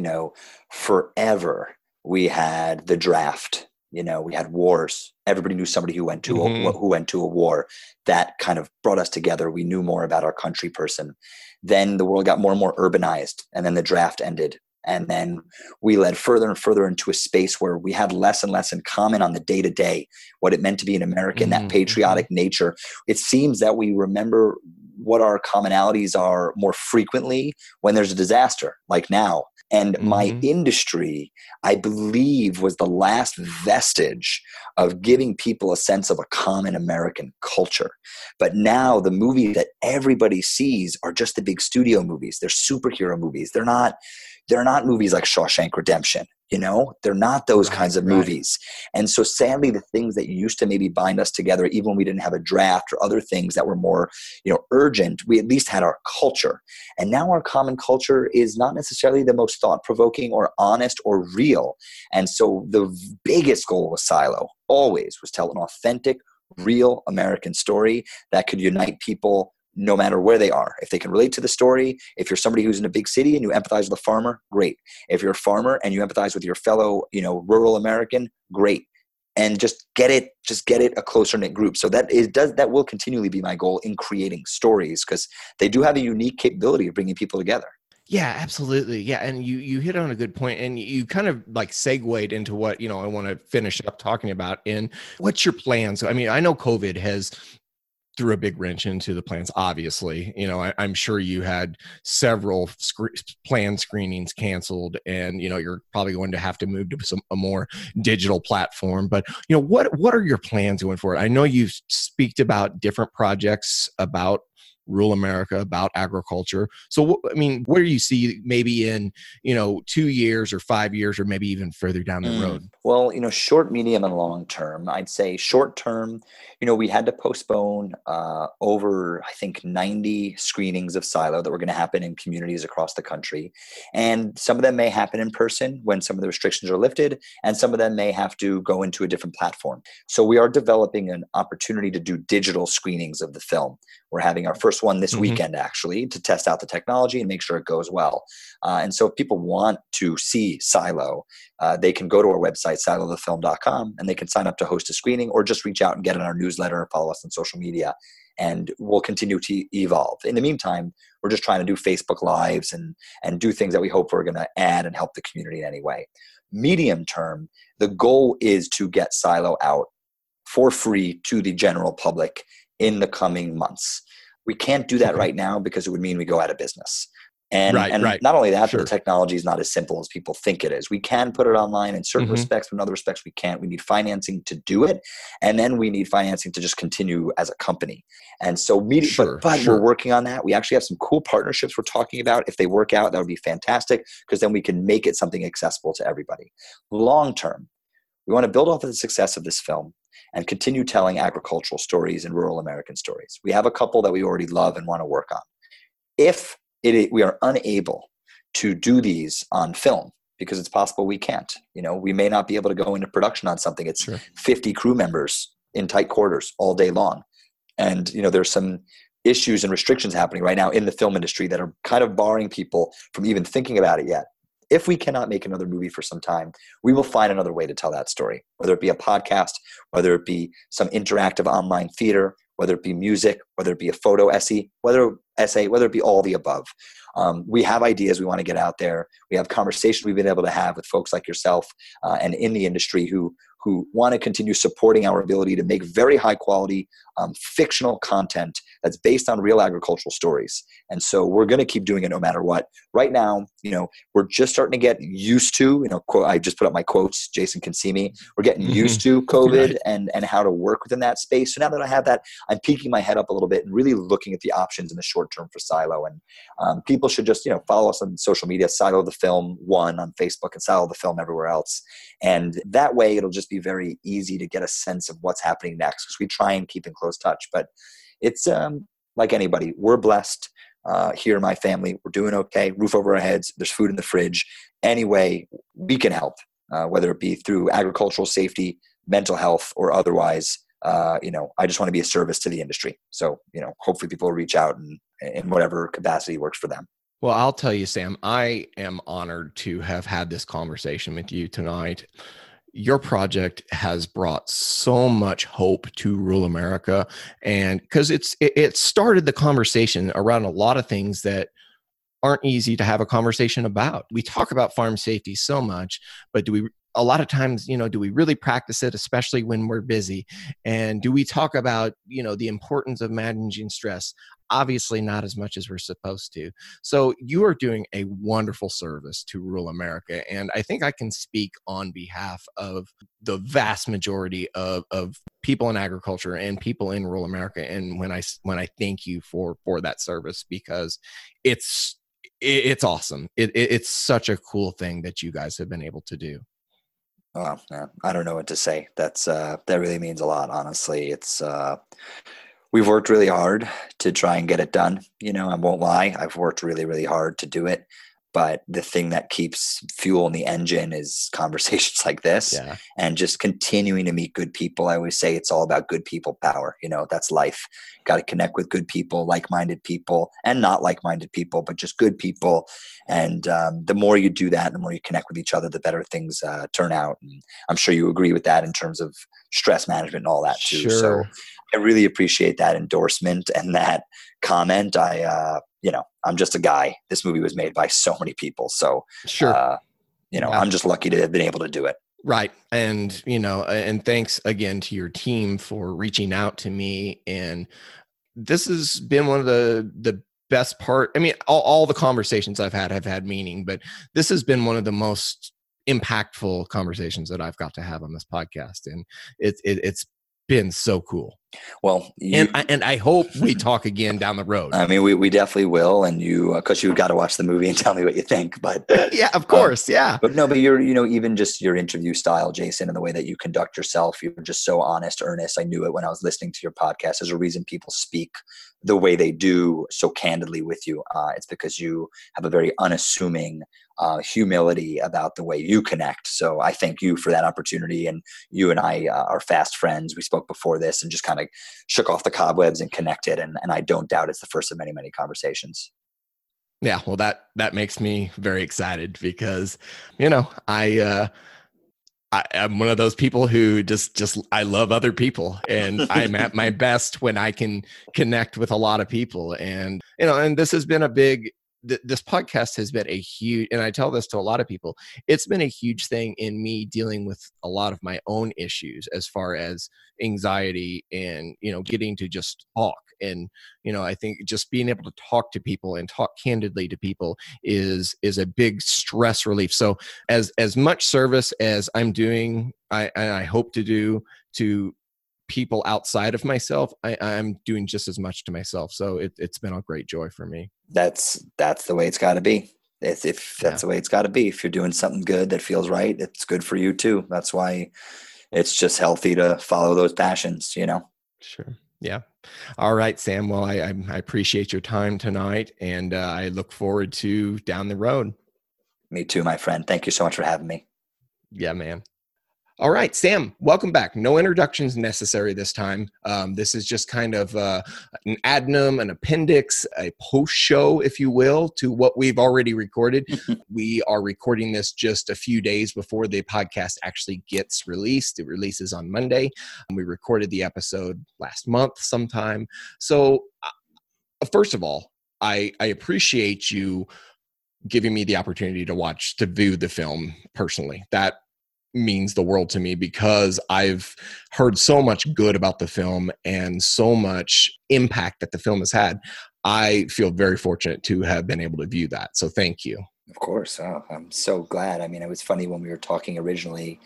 forever we had the draft, we had wars. Everybody knew somebody who went to a war. That kind of brought us together. We knew more about our country person. Then the world got more and more urbanized, and then the draft ended. And then we led further and further into a space where we had less and less in common on the day-to-day, what it meant to be an American, that patriotic nature. It seems that we remember what our commonalities are more frequently when there's a disaster, like now. And my industry, I believe, was the last vestige of giving people a sense of a common American culture. But now the movies that everybody sees are just the big studio movies. They're superhero movies. They're not movies like Shawshank Redemption. They're not those kinds of movies. And so sadly, the things that used to maybe bind us together, even when we didn't have a draft or other things that were more, urgent, we at least had our culture. And now our common culture is not necessarily the most thought-provoking or honest or real. And so the biggest goal of Silo always was tell an authentic, real American story that could unite people no matter where they are. If they can relate to the story, if you're somebody who's in a big city and you empathize with a farmer, great. If you're a farmer and you empathize with your fellow, rural American, great. And just get it a closer knit group. So that will continually be my goal in creating stories, because they do have a unique capability of bringing people together. Yeah, absolutely. Yeah. And you hit on a good point, and you kind of like segued into what, I want to finish up talking about. And what's your plan? So, I know COVID has threw a big wrench into the plans, obviously. I'm sure you had several planned screenings canceled, and you're probably going to have to move to a more digital platform. But what are your plans going forward? I know you've speaked about different projects about rural America, about agriculture. So where do you see maybe in 2 years or 5 years, or maybe even further down the road? Well, short, medium, and long term. I'd say short term, we had to postpone over, I think, 90 screenings of Silo that were going to happen in communities across the country, and some of them may happen in person when some of the restrictions are lifted, and some of them may have to go into a different platform. So we are developing an opportunity to do digital screenings of the film, We're having our first one this weekend, actually, to test out the technology and make sure it goes well. And so if people want to see Silo, they can go to our website, silothefilm.com, and they can sign up to host a screening or just reach out and get in our newsletter or follow us on social media. And we'll continue to evolve. In the meantime, we're just trying to do Facebook Lives and do things that we hope we're going to add and help the community in any way. Medium term, the goal is to get Silo out for free to the general public in the coming months. We can't do that right now because it would mean we go out of business. And not only that, but the technology is not as simple as people think it is. We can put it online in certain respects, but in other respects we can't. We need financing to do it. And then we need financing to just continue as a company. And so we're working on that. We actually have some cool partnerships we're talking about. If they work out, that would be fantastic because then we can make it something accessible to everybody. Long term, we want to build off of the success of this film and continue telling agricultural stories and rural American stories. We have a couple that we already love and want to work on. If we are unable to do these on film, because it's possible we can't. You know, we may not be able to go into production on something. It's 50 crew members in tight quarters all day long. And, you know, there's some issues and restrictions happening right now in the film industry that are kind of barring people from even thinking about it yet. If we cannot make another movie for some time, we will find another way to tell that story, whether it be a podcast, whether it be some interactive online theater, whether it be music, whether it be a photo essay, whether it be all the above. We have ideas we want to get out there. We have conversations we've been able to have with folks like yourself and in the industry who want to continue supporting our ability to make very high quality fictional content that's based on real agricultural stories. And so we're going to keep doing it no matter what. Right now, you know, we're just starting to get used to, you know, I just put up my quotes, Jason can see me. We're getting used to COVID and how to work within that space. So now that I have that, I'm peeking my head up a little bit and really looking at the options in the short term for Silo. And people should just, you know, follow us on social media, Silo the Film 1 on Facebook and Silo the Film everywhere else. And that way it'll just be very easy to get a sense of what's happening next because we try and keep in close touch. But it's like anybody, we're blessed here. My family, we're doing okay. Roof over our heads. There's food in the fridge. Any way we can help, whether it be through agricultural safety, mental health, or otherwise, you know, I just want to be a service to the industry. So, you know, hopefully people will reach out and in whatever capacity works for them. Well, I'll tell you, Sam, I am honored to have had this conversation with you tonight. Your project has brought so much hope to rural America, and because it started the conversation around a lot of things that aren't easy to have a conversation about. We talk about farm safety so much, but do we? A lot of times, you know, do we really practice it, especially when we're busy? And do we talk about, you know, the importance of managing stress? Obviously not as much as we're supposed to. So you are doing a wonderful service to rural America. And I think I can speak on behalf of the vast majority of people in agriculture and people in rural America. And when I thank you for that service, because it's awesome. It's such a cool thing that you guys have been able to do. Oh, man, I don't know what to say. That's that really means a lot, honestly. It's we've worked really hard to try and get it done. You know, I won't lie. I've worked really, really hard to do it. But the thing that keeps fuel in the engine is conversations like this and just continuing to meet good people. I always say it's all about good people power. You know, that's life. Got to connect with good people, like-minded people, and not like-minded people, but just good people. And the more you do that, the more you connect with each other, the better things turn out. And I'm sure you agree with that in terms of stress management and all that too. Sure. So I really appreciate that endorsement and that comment. You know, I'm just a guy. This movie was made by so many people. So, you know, I'm just lucky to have been able to do it. Right. And, you know, and thanks again to your team for reaching out to me. And this has been one of the best part. I mean, all the conversations I've had have had meaning, but this has been one of the most impactful conversations that I've got to have on this podcast. And it's been so cool. Well, I hope we talk again down the road. I mean, we definitely will. And you, cause you've got to watch the movie and tell me what you think, but yeah, of course. Yeah. But no, but you're, you know, even just your interview style, Jason, and the way that you conduct yourself, you're just so honest, earnest. I knew it when I was listening to your podcast. There's a reason people speak the way they do so candidly with you. It's because you have a very unassuming humility about the way you connect. So I thank you for that opportunity. And you and I are fast friends. We spoke before this and just kind of shook off the cobwebs and connected. And I don't doubt it's the first of many, many conversations. Yeah. Well, that makes me very excited because, you know, I'm one of those people who just I love other people, and I'm at my best when I can connect with a lot of people. And, you know, and this has been a big, this podcast has been a huge, and I tell this to a lot of people, it's been a huge thing in me dealing with a lot of my own issues as far as anxiety and, you know, getting to just talk. And, you know, I think just being able to talk to people and talk candidly to people is a big stress relief. So as much service as I'm doing, I hope to do to people outside of myself, I'm doing just as much to myself. So it's been a great joy for me. That's the way it's got to be. The way it's got to be. If you're doing something good that feels right, it's good for you too. That's why it's just healthy to follow those passions, you know? Sure. Yeah. All right, Sam. Well, I appreciate your time tonight, and I look forward to down the road. Me too, my friend. Thank you so much for having me. Yeah, man. All right, Sam, welcome back. No introductions necessary this time. This is just kind of an addendum, an appendix, a post show, if you will, to what we've already recorded. We are recording this just a few days before the podcast actually gets released. It releases on Monday. We recorded the episode last month sometime. So first of all, I appreciate you giving me the opportunity to view the film personally. That means the world to me because I've heard so much good about the film and so much impact that the film has had. I feel very fortunate to have been able to view that. So thank you. Of course. Oh, I'm so glad. I mean, it was funny when we were talking originally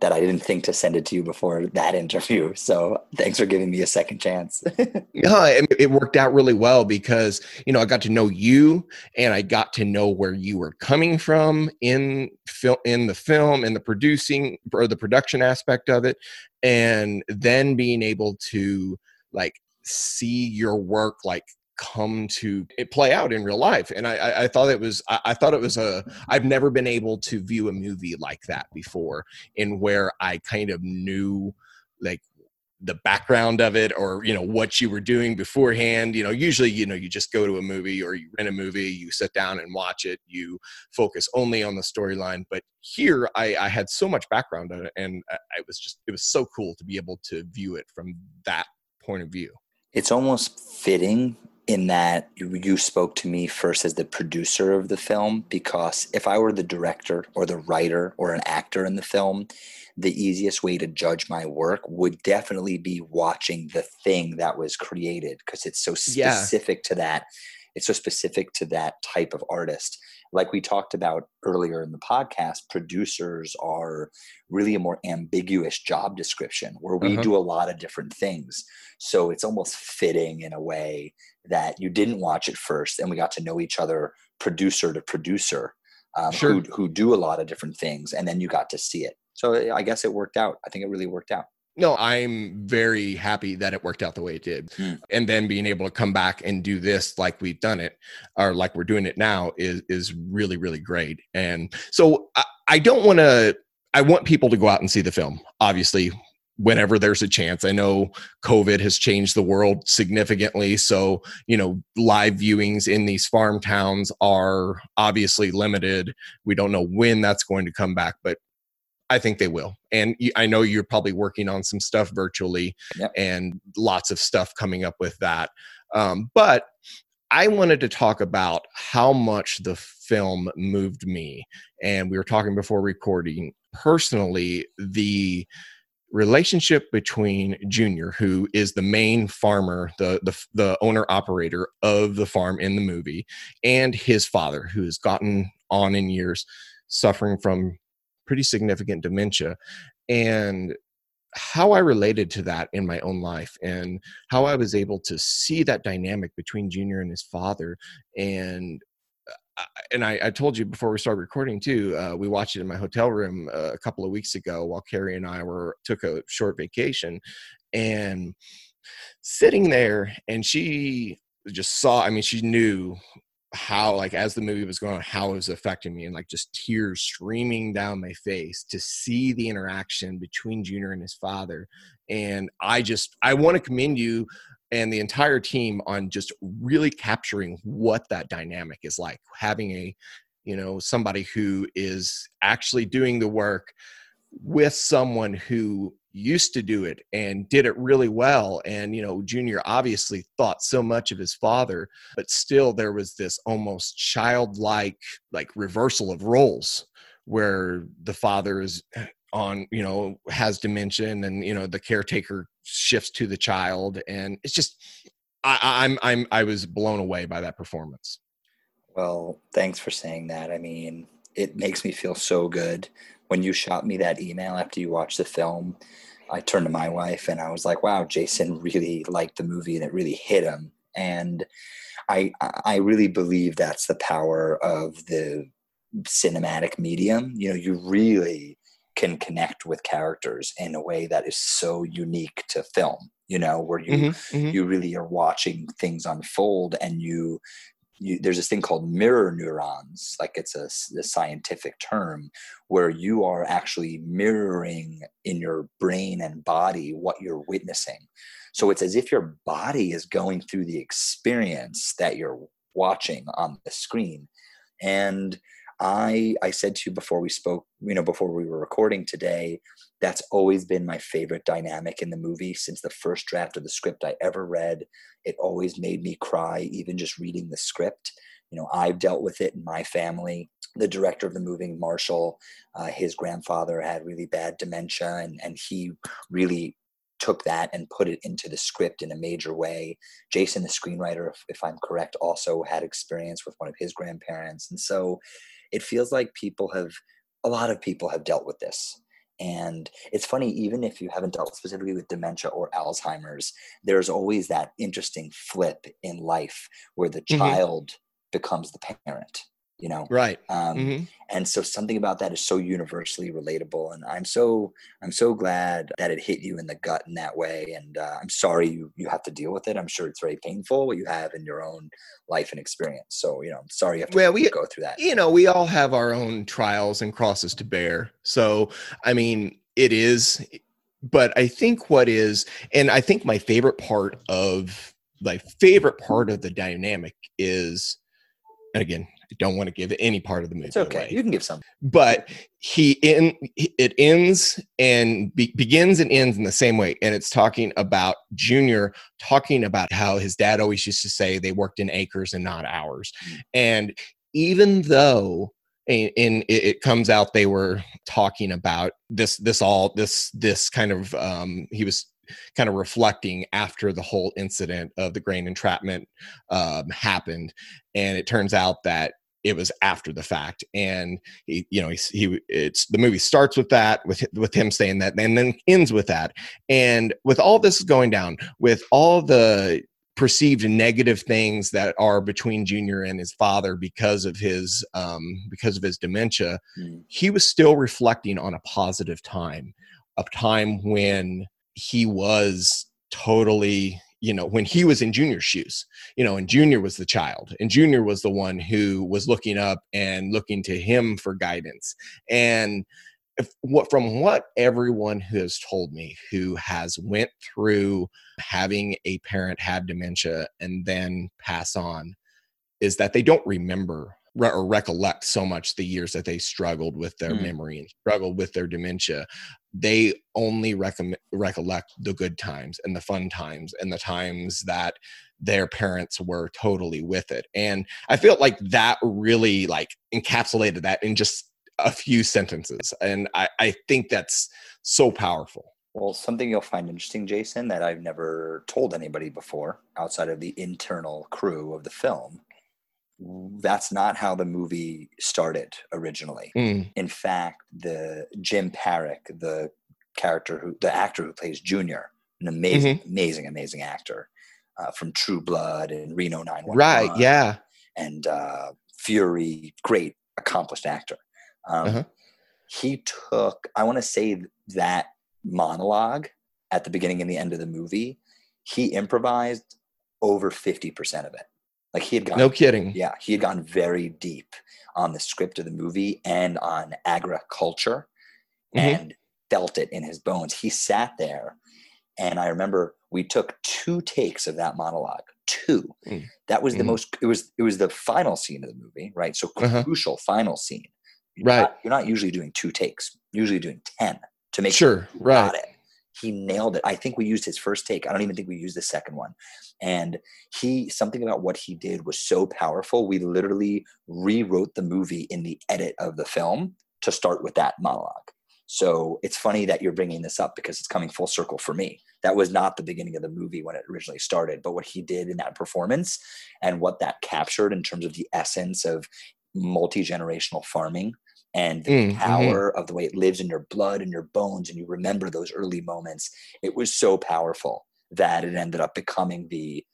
that I didn't think to send it to you before that interview. So thanks for giving me a second chance. It worked out really well because, you know, I got to know you and I got to know where you were coming from in the film and the producing or the production aspect of it. And then being able to like see your work, like come to it play out in real life. And I thought it was, I've never been able to view a movie like that before, in where I kind of knew like the background of it or, you know, what you were doing beforehand. You know, usually, you know, you just go to a movie or you rent a movie, you sit down and watch it, you focus only on the storyline. But here I had so much background on it, and it was so cool to be able to view it from that point of view. It's almost fitting in that you spoke to me first as the producer of the film, because if I were the director or the writer or an actor in the film, the easiest way to judge my work would definitely be watching the thing that was created, because it's so specific to that. It's so specific to that type of artist. Like we talked about earlier in the podcast, producers are really a more ambiguous job description where we do a lot of different things. So it's almost fitting in a way that you didn't watch it first and we got to know each other producer to producer, who do a lot of different things, and then you got to see it. So I guess it worked out. I think it really worked out. No, I'm very happy that it worked out the way it did. And then being able to come back and do this like we've done it, or like we're doing it now, is really, really great. And so I want people to go out and see the film, obviously, whenever there's a chance. I know COVID has changed the world significantly. So, you know, live viewings in these farm towns are obviously limited. We don't know when that's going to come back, but I think they will. And I know you're probably working on some stuff virtually and lots of stuff coming up with that. But I wanted to talk about how much the film moved me. And we were talking before recording, personally, the relationship between Junior, who is the main farmer, the owner operator of the farm in the movie, and his father, who has gotten on in years, suffering from pretty significant dementia, and how I related to that in my own life and how I was able to see that dynamic between Junior and his father. And I told you before we started recording too, we watched it in my hotel room a couple of weeks ago while Carrie and I took a short vacation. And sitting there, and she just saw, I mean, she knew how, like, as the movie was going on, how it was affecting me, and like just tears streaming down my face to see the interaction between Junior and his father. And I want to commend you and the entire team on just really capturing what that dynamic is like, having a, you know, somebody who is actually doing the work with someone who used to do it and did it really well. And, you know, Junior obviously thought so much of his father, but still there was this almost childlike, like, reversal of roles where the father is on, you know, has dementia, and, you know, the caretaker shifts to the child. And it's just, I was blown away by that performance. Well, thanks for saying that. I mean, it makes me feel so good. When you shot me that email after you watched the film, I turned to my wife and I was like, wow, Jason really liked the movie and it really hit him. And I really believe that's the power of the cinematic medium. You know, you really can connect with characters in a way that is so unique to film, you know, where you, you really are watching things unfold, and there's this thing called mirror neurons, like it's a scientific term, where you are actually mirroring in your brain and body what you're witnessing. So it's as if your body is going through the experience that you're watching on the screen. And I said to you before we spoke, you know, before we were recording today, that's always been my favorite dynamic in the movie since the first draft of the script I ever read. It always made me cry, even just reading the script. You know, I've dealt with it in my family. The director of the movie, Marshall, his grandfather had really bad dementia, and he really took that and put it into the script in a major way. Jason, the screenwriter, if I'm correct, also had experience with one of his grandparents. And so it feels like a lot of people have dealt with this. And it's funny, even if you haven't dealt specifically with dementia or Alzheimer's, there's always that interesting flip in life where the child becomes the parent, you know? Right. And so something about that is so universally relatable. And I'm so glad that it hit you in the gut in that way. And I'm sorry you have to deal with it. I'm sure it's very painful what you have in your own life and experience. So, you know, I'm sorry you have to go through that. You know, we all have our own trials and crosses to bear. So, I mean, it is, but I think I think my favorite part of the dynamic is, and again, I don't want to give any part of the movie. It's okay. Away. You can give some. But it ends and begins and ends in the same way. And it's talking about Junior, talking about how his dad always used to say they worked in acres and not hours. And even though it comes out, they were talking about he was kind of reflecting after the whole incident of the grain entrapment happened. And it turns out that it was after the fact. And the movie starts with that, with him saying that, and then ends with that. And with all this going down, with all the perceived negative things that are between Junior and his father because of his dementia, he was still reflecting on a time when he was totally, you know, when he was in Junior's shoes, you know, and Junior was the child, and Junior was the one who was looking up and looking to him for guidance. And from what everyone who has told me, who has went through having a parent have dementia and then pass on, is that they don't remember or recollect so much the years that they struggled with their memory and struggled with their dementia. They only recollect the good times and the fun times and the times that their parents were totally with it. And I feel like that really, like, encapsulated that in just a few sentences. And I think that's so powerful. Well, something you'll find interesting, Jason, that I've never told anybody before outside of the internal crew of the film, that's not how the movie started originally. In fact, the Jim Parrack, the actor who plays Junior, an amazing, amazing actor from True Blood and Reno 911. Right. Yeah. And Fury, great, accomplished actor. He took, I want to say, that monologue at the beginning and the end of the movie he improvised over 50% of it. Like he had gone, no kidding. Yeah. He had gone very deep on the script of the movie and on agriculture and felt it in his bones. He sat there. And I remember we took 2 takes of that monologue, 2. That was the most, it was the final scene of the movie, right? So crucial final scene. You're not usually doing 2 takes, usually doing 10 to make sure you got it. He nailed it. I think we used his first take. I don't even think we used the second one. And something about what he did was so powerful. We literally rewrote the movie in the edit of the film to start with that monologue. So it's funny that you're bringing this up because it's coming full circle for me. That was not the beginning of the movie when it originally started, but what he did in that performance and what that captured in terms of the essence of multi-generational farming and the power of the way it lives in your blood and your bones. And you remember those early moments. It was so powerful that it ended up becoming the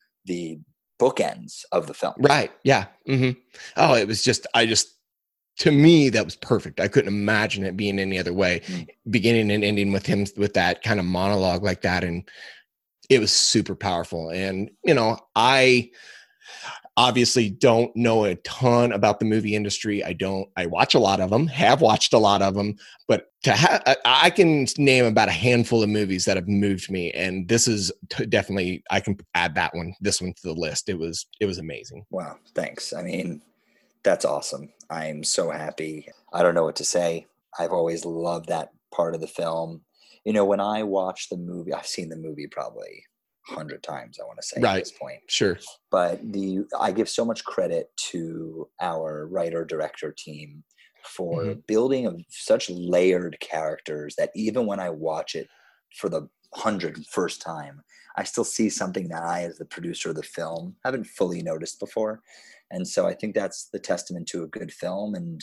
bookends of the film. Right. Yeah. Mm-hmm. Oh, it was just, to me, that was perfect. I couldn't imagine it being any other way, beginning and ending with him with that kind of monologue like that. And it was super powerful. And, you know, I obviously don't know a ton about the movie industry. I watch a lot of them, have watched a lot of them, but I can name about a handful of movies that have moved me. And this is definitely, I can add this one to the list. It was amazing. Wow. Thanks. I mean, that's awesome. I'm so happy. I don't know what to say. I've always loved that part of the film. You know, when I watch the movie, I've seen the movie probably 100 times, I want to say, at this point. Sure. But I give so much credit to our writer-director team for building such layered characters that even when I watch it for the 101st time, I still see something that I, as the producer of the film, haven't fully noticed before. And so I think that's the testament to a good film. And,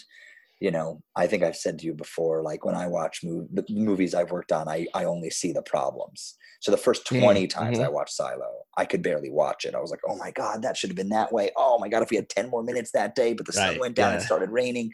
you know, I think I've said to you before, like when I watch the movies I've worked on, I only see the problems. So the first 20 times I watched Silo, I could barely watch it. I was like, oh my God, that should have been that way. Oh my God, if we had 10 more minutes that day, but the sun went down and started raining.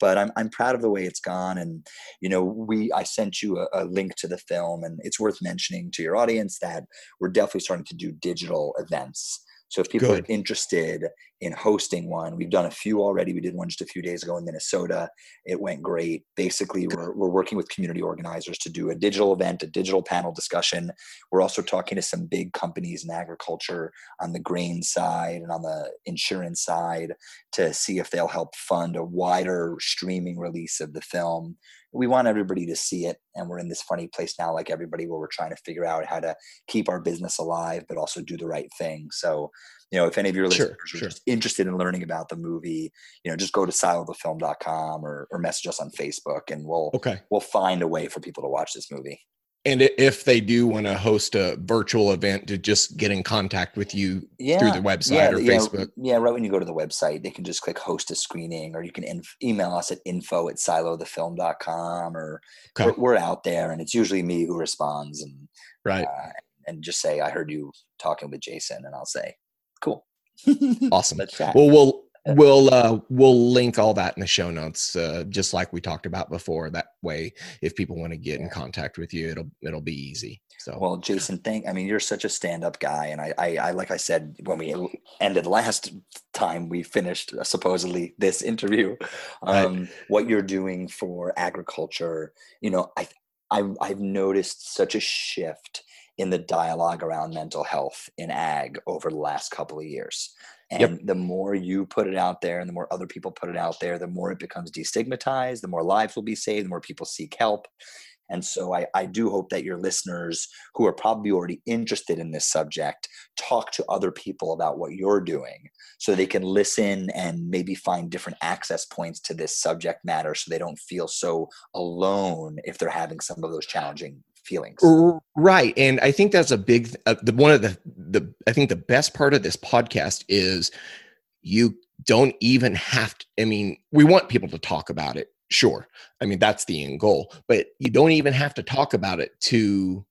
But I'm proud of the way it's gone. And, you know, I sent you a link to the film, and it's worth mentioning to your audience that we're definitely starting to do digital events. So if people are interested in hosting one, we've done a few already. We did one just a few days ago in Minnesota. It went great. Basically, we're working with community organizers to do a digital event, a digital panel discussion. We're also talking to some big companies in agriculture on the grain side and on the insurance side to see if they'll help fund a wider streaming release of the film. We want everybody to see it. And we're in this funny place now, like everybody, where we're trying to figure out how to keep our business alive, but also do the right thing. So, you know, if any of your listeners are just interested in learning about the movie, you know, just go to silothefilm.com or message us on Facebook, and we'll find a way for people to watch this movie. And if they do want to host a virtual event, to just get in contact with you through the website or Facebook. Yeah, right when you go to the website, they can just click host a screening, or you can email us at info@silothefilm.com, or we're out there, and it's usually me who responds and just say, I heard you talking with Jason, and I'll say, cool. Awesome. Well, we'll link all that in the show notes, just like we talked about before. That way, if people want to get in contact with you, it'll be easy. So, well, Jason, you're such a stand-up guy, and I like I said when we ended last time, we finished supposedly this interview. What you're doing for agriculture, you know, I've noticed such a shift in the dialogue around mental health in ag over the last couple of years. And the more you put it out there and the more other people put it out there, the more it becomes destigmatized, the more lives will be saved, the more people seek help. And so I do hope that your listeners, who are probably already interested in this subject, talk to other people about what you're doing so they can listen and maybe find different access points to this subject matter, so they don't feel so alone if they're having some of those challenging feelings. Right. And I think that's a big, I think the best part of this podcast is you don't even have to, we want people to talk about it. Sure. That's the end goal, but you don't even have to talk about it to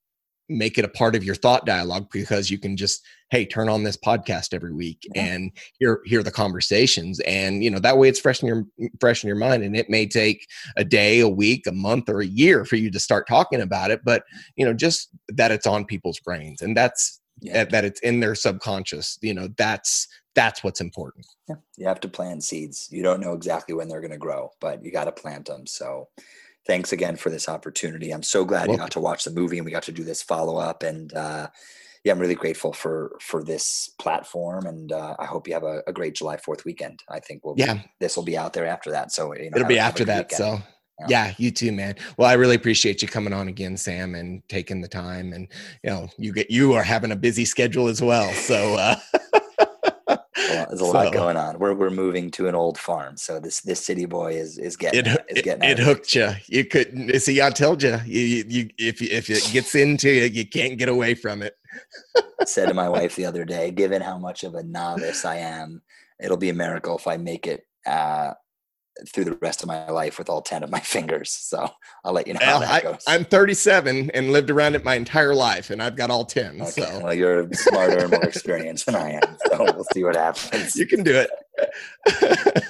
make it a part of your thought dialogue, because you can just, hey, turn on this podcast every week and hear the conversations. And, you know, that way it's fresh in your mind, and it may take a day, a week, a month, or a year for you to start talking about it. But, you know, just that it's on people's brains, and that's that it's in their subconscious. You know, that's what's important. Yeah. You have to plant seeds. You don't know exactly when they're going to grow, but you got to plant them. So thanks again for this opportunity. I'm so glad you got to watch the movie and we got to do this follow up. And yeah, I'm really grateful for this platform. And I hope you have a great July 4th weekend. I think this will be out there after that. So it'll be after that. Weekend. So yeah, you too, man. Well, I really appreciate you coming on again, Sam, and taking the time. And you are having a busy schedule as well. So there's a lot going on. We're moving to an old farm, so this city boy is getting it hooked you. You couldn't see. I told you, if it gets into you, you can't get away from it. I said to my wife the other day, given how much of a novice I am, it'll be a miracle if I make it through the rest of my life with all 10 of my fingers. So I'll let you know how that goes. I'm 37 and lived around it my entire life, and I've got all 10. Okay. So. Well, you're smarter and more experienced than I am. So we'll see what happens. You can do it.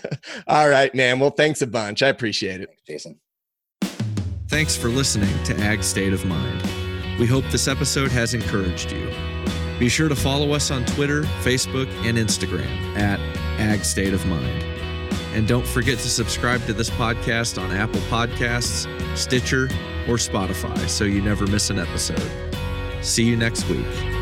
All right, man. Well, thanks a bunch. I appreciate it. Thanks, Jason. Thanks for listening to Ag State of Mind. We hope this episode has encouraged you. Be sure to follow us on Twitter, Facebook, and Instagram at Ag State of Mind. And don't forget to subscribe to this podcast on Apple Podcasts, Stitcher, or Spotify so you never miss an episode. See you next week.